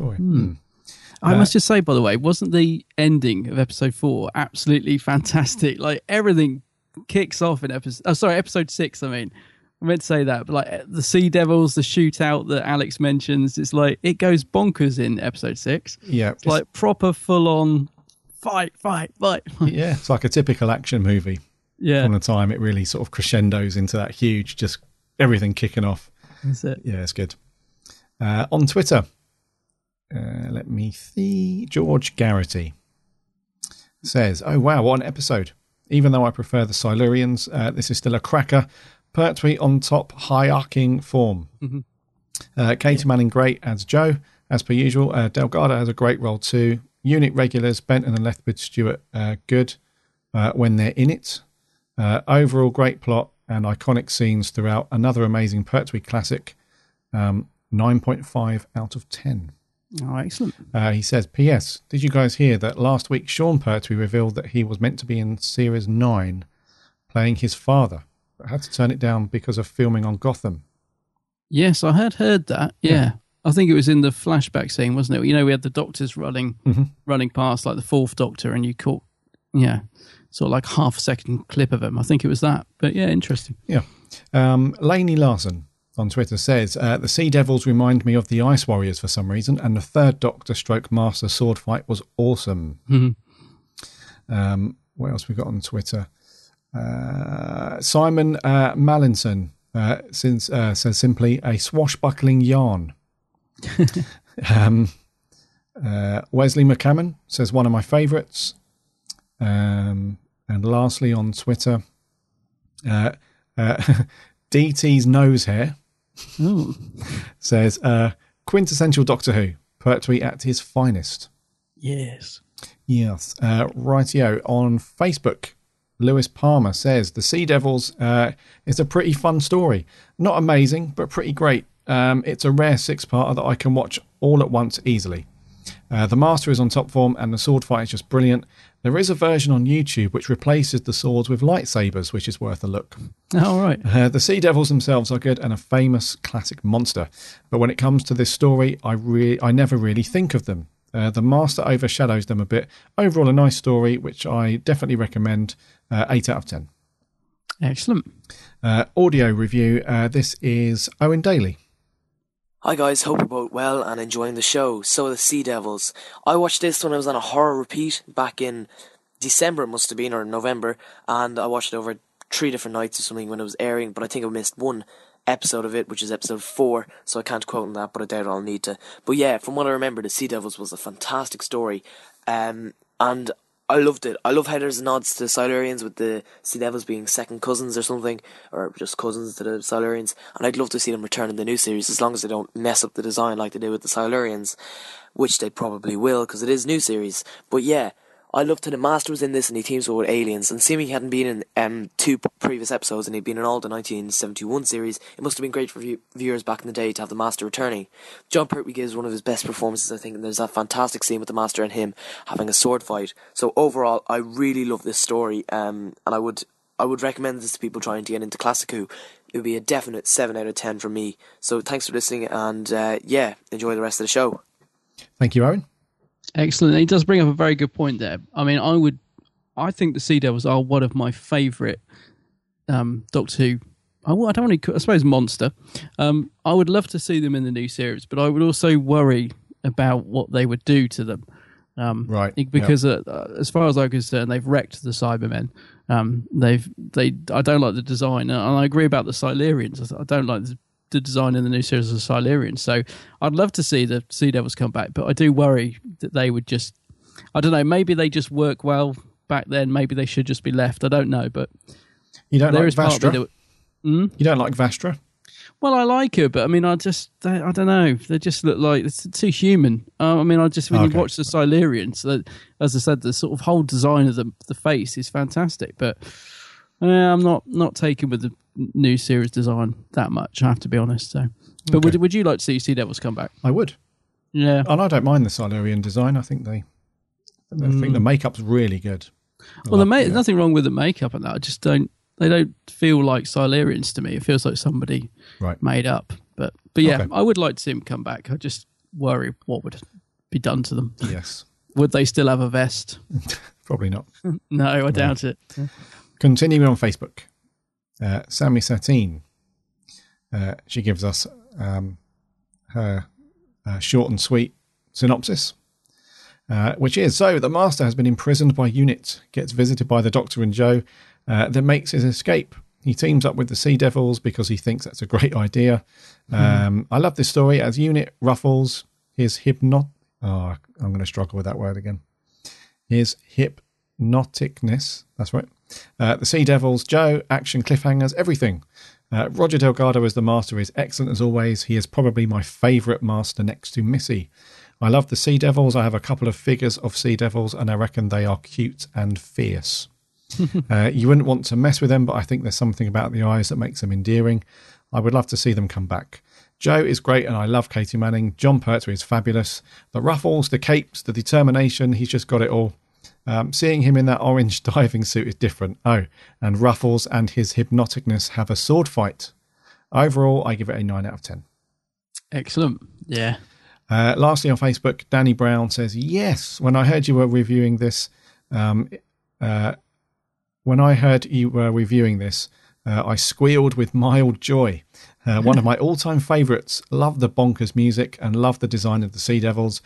I must just say, by the way, wasn't the ending of episode 4 absolutely fantastic? Like, everything kicks off in episode 6, I mean. I meant to say that, but like the Sea Devils, the shootout that Alex mentions, it's like it goes bonkers in episode 6. Yeah, it's like proper full-on fight. Yeah, it's like a typical action movie. Yeah, from the time it really sort of crescendos into that huge, just everything kicking off. That's it. Yeah, it's good. On Twitter, let me see. George Garrity says, "Oh wow, what an episode! Even though I prefer the Silurians, this is still a cracker. Pertwee on top, high-arcing form." Katie Manning, great, adds Joe. As per usual, Delgado has a great role too. Unit regulars, Benton and Lethbridge Stewart, good when they're in it. Overall, great plot and iconic scenes throughout. Another amazing Pertwee classic. 9.5 out of 10. Oh, excellent. He says, P.S. Did you guys hear that last week Sean Pertwee revealed that he was meant to be in Series 9 playing his father? I had to turn it down because of filming on Gotham. Yes, I had heard that. Yeah. I think it was in the flashback scene, wasn't it? You know, we had the doctors running past, like the fourth doctor, and you caught, sort of like half a second clip of him. I think it was that. But yeah, interesting. Yeah. Lainey Larson on Twitter says, the Sea Devils remind me of the Ice Warriors for some reason, and the third doctor stroke master sword fight was awesome. What else we got on Twitter? Simon Mallinson says simply a swashbuckling yarn. Wesley McCammon says one of my favourites. And lastly on Twitter, DT's nose hair says quintessential Doctor Who, Pertwee at his finest. Yes. Rightio on Facebook. Lewis Palmer says, the Sea Devils is a pretty fun story. Not amazing, but pretty great. It's a rare six-parter that I can watch all at once easily. The Master is on top form and the sword fight is just brilliant. There is a version on YouTube which replaces the swords with lightsabers, which is worth a look. All right. The Sea Devils themselves are good and a famous classic monster. But when it comes to this story, I never really think of them. The Master overshadows them a bit. Overall, a nice story, which I definitely recommend. 8 out of 10. Excellent. Audio review. This is Owen Daly. Hi guys, hope you're both well and enjoying the show. So the Sea Devils. I watched this when I was on a horror repeat back in December, it must have been, or November, and I watched it over 3 different nights or something when it was airing, but I think I missed one. episode of it, which is episode 4, so I can't quote on that, but I doubt I'll need to. But yeah, from what I remember, The Sea Devils was a fantastic story, and I loved it. I love how there's nods to the Silurians, with the Sea Devils being second cousins or something, or just cousins to the Silurians, and I'd love to see them return in the new series, as long as they don't mess up the design like they do with the Silurians, which they probably will, because it is new series. But yeah, I loved how the Master was in this and he teams up with aliens, and seeing he hadn't been in 2 previous episodes and he'd been in all the 1971 series, it must have been great for viewers back in the day to have the Master returning. John Pertwee gives one of his best performances, I think, and there's that fantastic scene with the Master and him having a sword fight. So overall, I really love this story, and I would recommend this to people trying to get into Classic Who. It would be a definite 7 out of 10 from me. So thanks for listening, and yeah, enjoy the rest of the show. Thank you, Aaron. Excellent. He does bring up a very good point there. I mean, I think the Sea Devils are one of my favourite Doctor Who. I don't want to. I suppose monster. I would love to see them in the new series, but I would also worry about what they would do to them. Right. Because as far as I'm concerned, they've wrecked the Cybermen. I don't like the design, and I agree about the Silurians. I don't like the design in the new series of Silurians, so I'd love to see the Sea Devils come back, but I do worry that they would just, I don't know, maybe they just work well back then, maybe they should just be left, I don't know. But you don't like Vastra? You don't like Vastra? Well, I like her, but I mean, I don't know, they just look like, it's too human. You watch the Silurians, as I said, the sort of whole design of the face is fantastic, but I'm not taken with the new series design that much, I have to be honest. So, but okay. Would you like to see Sea Devils come back? I would. Yeah, and I don't mind the Silurian design. I think the makeup's really good. There's nothing wrong with the makeup and that. I just don't. They don't feel like Silurians to me. It feels like somebody made up. But yeah, okay. I would like to see them come back. I just worry what would be done to them. Yes. Would they still have a vest? Probably not. No, I doubt it. Yeah. Continuing on Facebook, Sammy Satine, she gives us her short and sweet synopsis, which is, so the Master has been imprisoned by UNIT, gets visited by the Doctor and Joe, then makes his escape. He teams up with the Sea Devils because he thinks that's a great idea. I love this story as UNIT ruffles his I'm going to struggle with that word again. His hypnoticness, that's right. The Sea Devils, Joe, action, cliffhangers, everything. Roger Delgado as the Master is excellent as always. He is probably my favourite Master next to Missy. I love the Sea Devils. I have a couple of figures of Sea Devils and I reckon they are cute and fierce. You wouldn't want to mess with them, but I think there's something about the eyes that makes them endearing. I would love to see them come back. Joe is great and I love Katie Manning. John Pertwee is fabulous. The ruffles, the capes, the determination, he's just got it all. Seeing him in that orange diving suit is different. Oh, and Ruffles and his hypnoticness have a sword fight. Overall, I give it a 9 out of 10. Excellent. Yeah. Lastly on Facebook, Danny Brown says, yes, when I heard you were reviewing this, I squealed with mild joy. One of my all-time favourites. Love the bonkers music and love the design of the Sea Devils.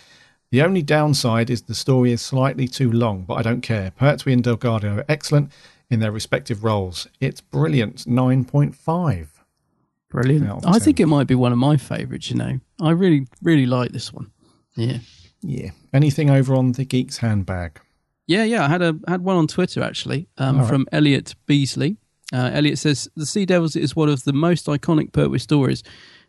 The only downside is the story is slightly too long, but I don't care. Pertwee and Delgado are excellent in their respective roles. It's brilliant. 9.5. Brilliant. I think it might be one of my favourites, you know. I really, really like this one. Yeah. Yeah. Anything over on the Geek's Handbag? Yeah. I had one on Twitter, actually, from Elliot Beasley. Elliot says, The Sea Devils is one of the most iconic Pertwee stories,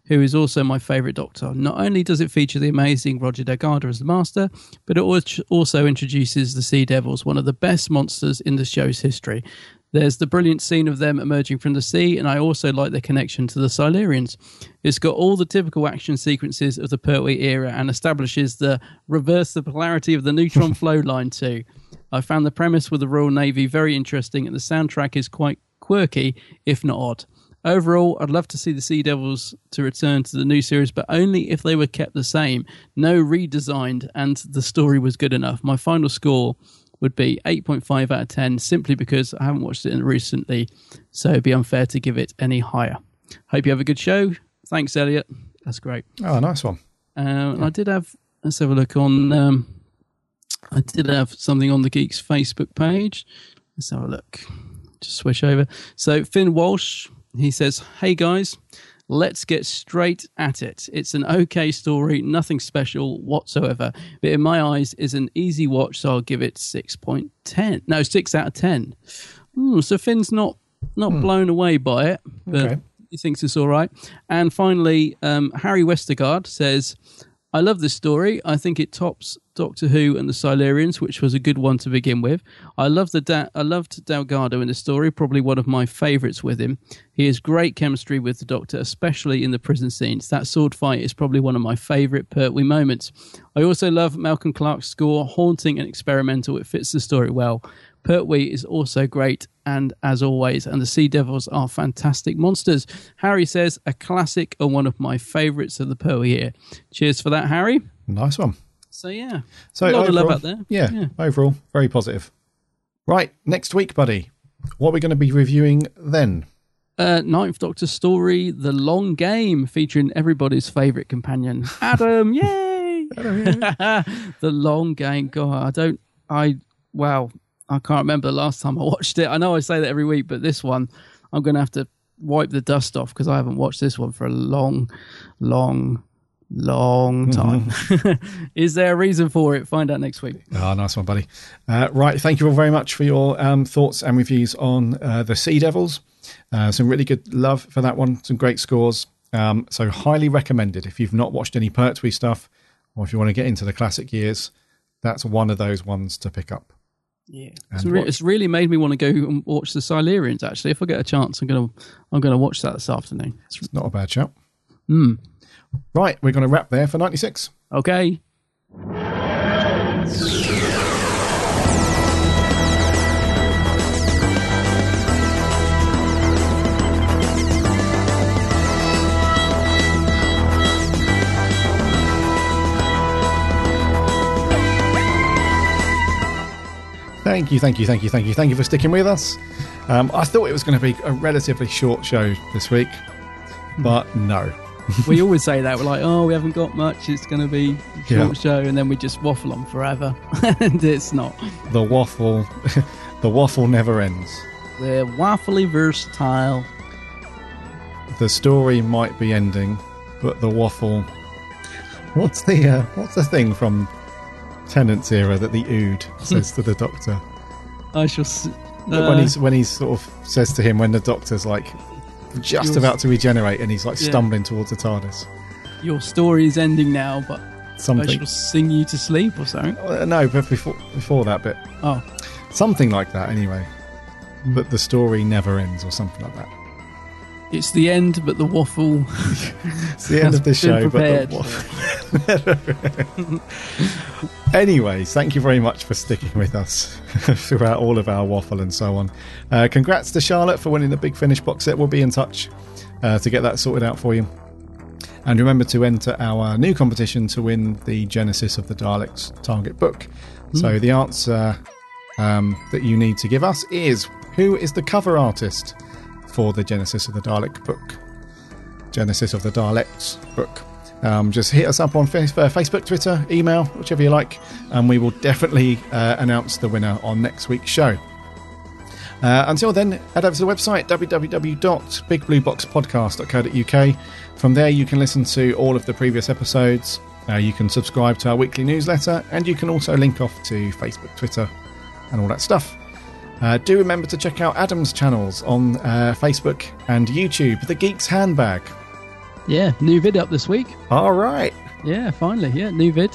who is also my favourite Doctor. Not only does it feature the amazing Roger Delgado as the Master, but it also introduces the Sea Devils, one of the best monsters in the show's history. There's the brilliant scene of them emerging from the sea, and I also like the connection to the Silurians. It's got all the typical action sequences of the Pertwee era and establishes the reverse the polarity of the neutron flow line too. I found the premise with the Royal Navy very interesting, and the soundtrack is quite quirky, if not odd. Overall, I'd love to see the Sea Devils to return to the new series, but only if they were kept the same, no redesigned, and the story was good enough. My final score would be 8.5 out of 10, simply because I haven't watched it recently, so it'd be unfair to give it any higher. Hope you have a good show. Thanks, Elliot. That's great. Oh, nice one. Yeah. Let's have a look on, I did have something on the Geeks Facebook page. Let's have a look. Just switch over. So, Finn Walsh. He says, hey guys, Let's get straight at it. It's an okay story, nothing special whatsoever, but in my eyes is an easy watch, so I'll give it 6.10. No, 6 out of 10. So Finn's not blown away by it, but he thinks it's all right. And finally, Harry Westergaard says, I love this story. I think it tops Doctor Who and the Silurians, which was a good one to begin with. I loved Delgado in the story, probably one of my favourites with him. He has great chemistry with the Doctor, especially in the prison scenes. That sword fight is probably one of my favourite Pertwee moments. I also love Malcolm Clarke's score, haunting and experimental. It fits the story well. Pertwee is also great, and as always, and the Sea Devils are fantastic monsters. Harry says, a classic and one of my favourites of the Pertwee year. Cheers for that, Harry. Nice one. So, yeah. So, a lot overall, of love out there. Yeah, overall, very positive. Right, next week, buddy. What are we going to be reviewing then? Ninth Doctor story, The Long Game, featuring everybody's favourite companion, Adam. Yay! Adam, yeah. The Long Game. God, I can't remember the last time I watched it. I know I say that every week, but this one, I'm going to have to wipe the dust off because I haven't watched this one for a long, long, long time. Mm-hmm. Is there a reason for it? Find out next week. Oh, nice one, buddy. Right. Thank you all very much for your thoughts and reviews on The Sea Devils. Some really good love for that one. Some great scores. So highly recommended. If you've not watched any Pertwee stuff or if you want to get into the classic years, that's one of those ones to pick up. Yeah, it's really made me want to go and watch the Silurians. Actually, if I get a chance, I'm going to watch that this afternoon. It's not a bad shout. Right, we're going to wrap there for 96. Okay. Thank you for sticking with us. I thought it was going to be a relatively short show this week, but no. We always say that. We're like, oh, we haven't got much. It's going to be a short show, and then we just waffle on forever, and it's not. The waffle never ends. We're waffly versatile. The story might be ending, but the waffle... What's the thing from... Tennant's era that the Ood says to the Doctor? I shall see, when he sort of says to him when the Doctor's like just about to regenerate and he's like stumbling towards the TARDIS. Your story is ending now, but something. I shall sing you to sleep or something. No, but before that bit. Oh, something like that anyway. But the story never ends or something like that. It's the end, but the waffle. It's the end of the show, but the waffle. Anyways, thank you very much for sticking with us throughout all of our waffle and so on. Congrats to Charlotte for winning the Big Finish box set. We'll be in touch to get that sorted out for you. And remember to enter our new competition to win the Genesis of the Daleks Target book. So the answer that you need to give us is, who is the cover artist for the Genesis of the Daleks book? Just hit us up on Facebook, Twitter, email, whichever you like, and we will definitely announce the winner on next week's show. Until then, head over to the website www.bigblueboxpodcast.co.uk. From there you can listen to all of the previous episodes, you can subscribe to our weekly newsletter, and you can also link off to Facebook, Twitter and all that stuff. Do remember to check out Adam's channels on Facebook and YouTube, The Geek's Handbag. Yeah, new vid up this week. All right. Yeah, finally. Yeah, new vid.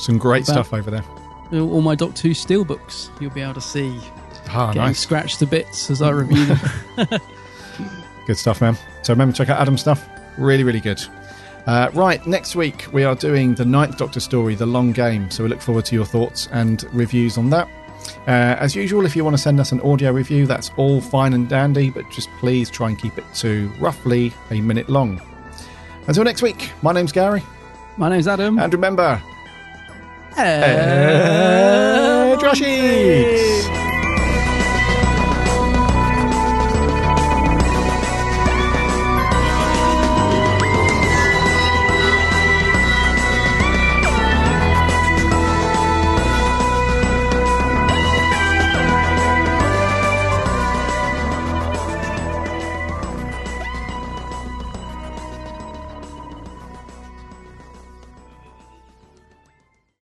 Some great stuff over there. All my Doctor Who steelbooks you'll be able to see. Ah, nice. Scratched to bits as I review them. Good stuff, man. So remember to check out Adam's stuff. Really, really good. Right, next week we are doing the Ninth Doctor story, The Long Game. So we look forward to your thoughts and reviews on that. As usual, if you want to send us an audio review, that's all fine and dandy, but just please try and keep it to roughly a minute long. Until next week, my name's Gary. My name's Adam. And remember, Drashigs!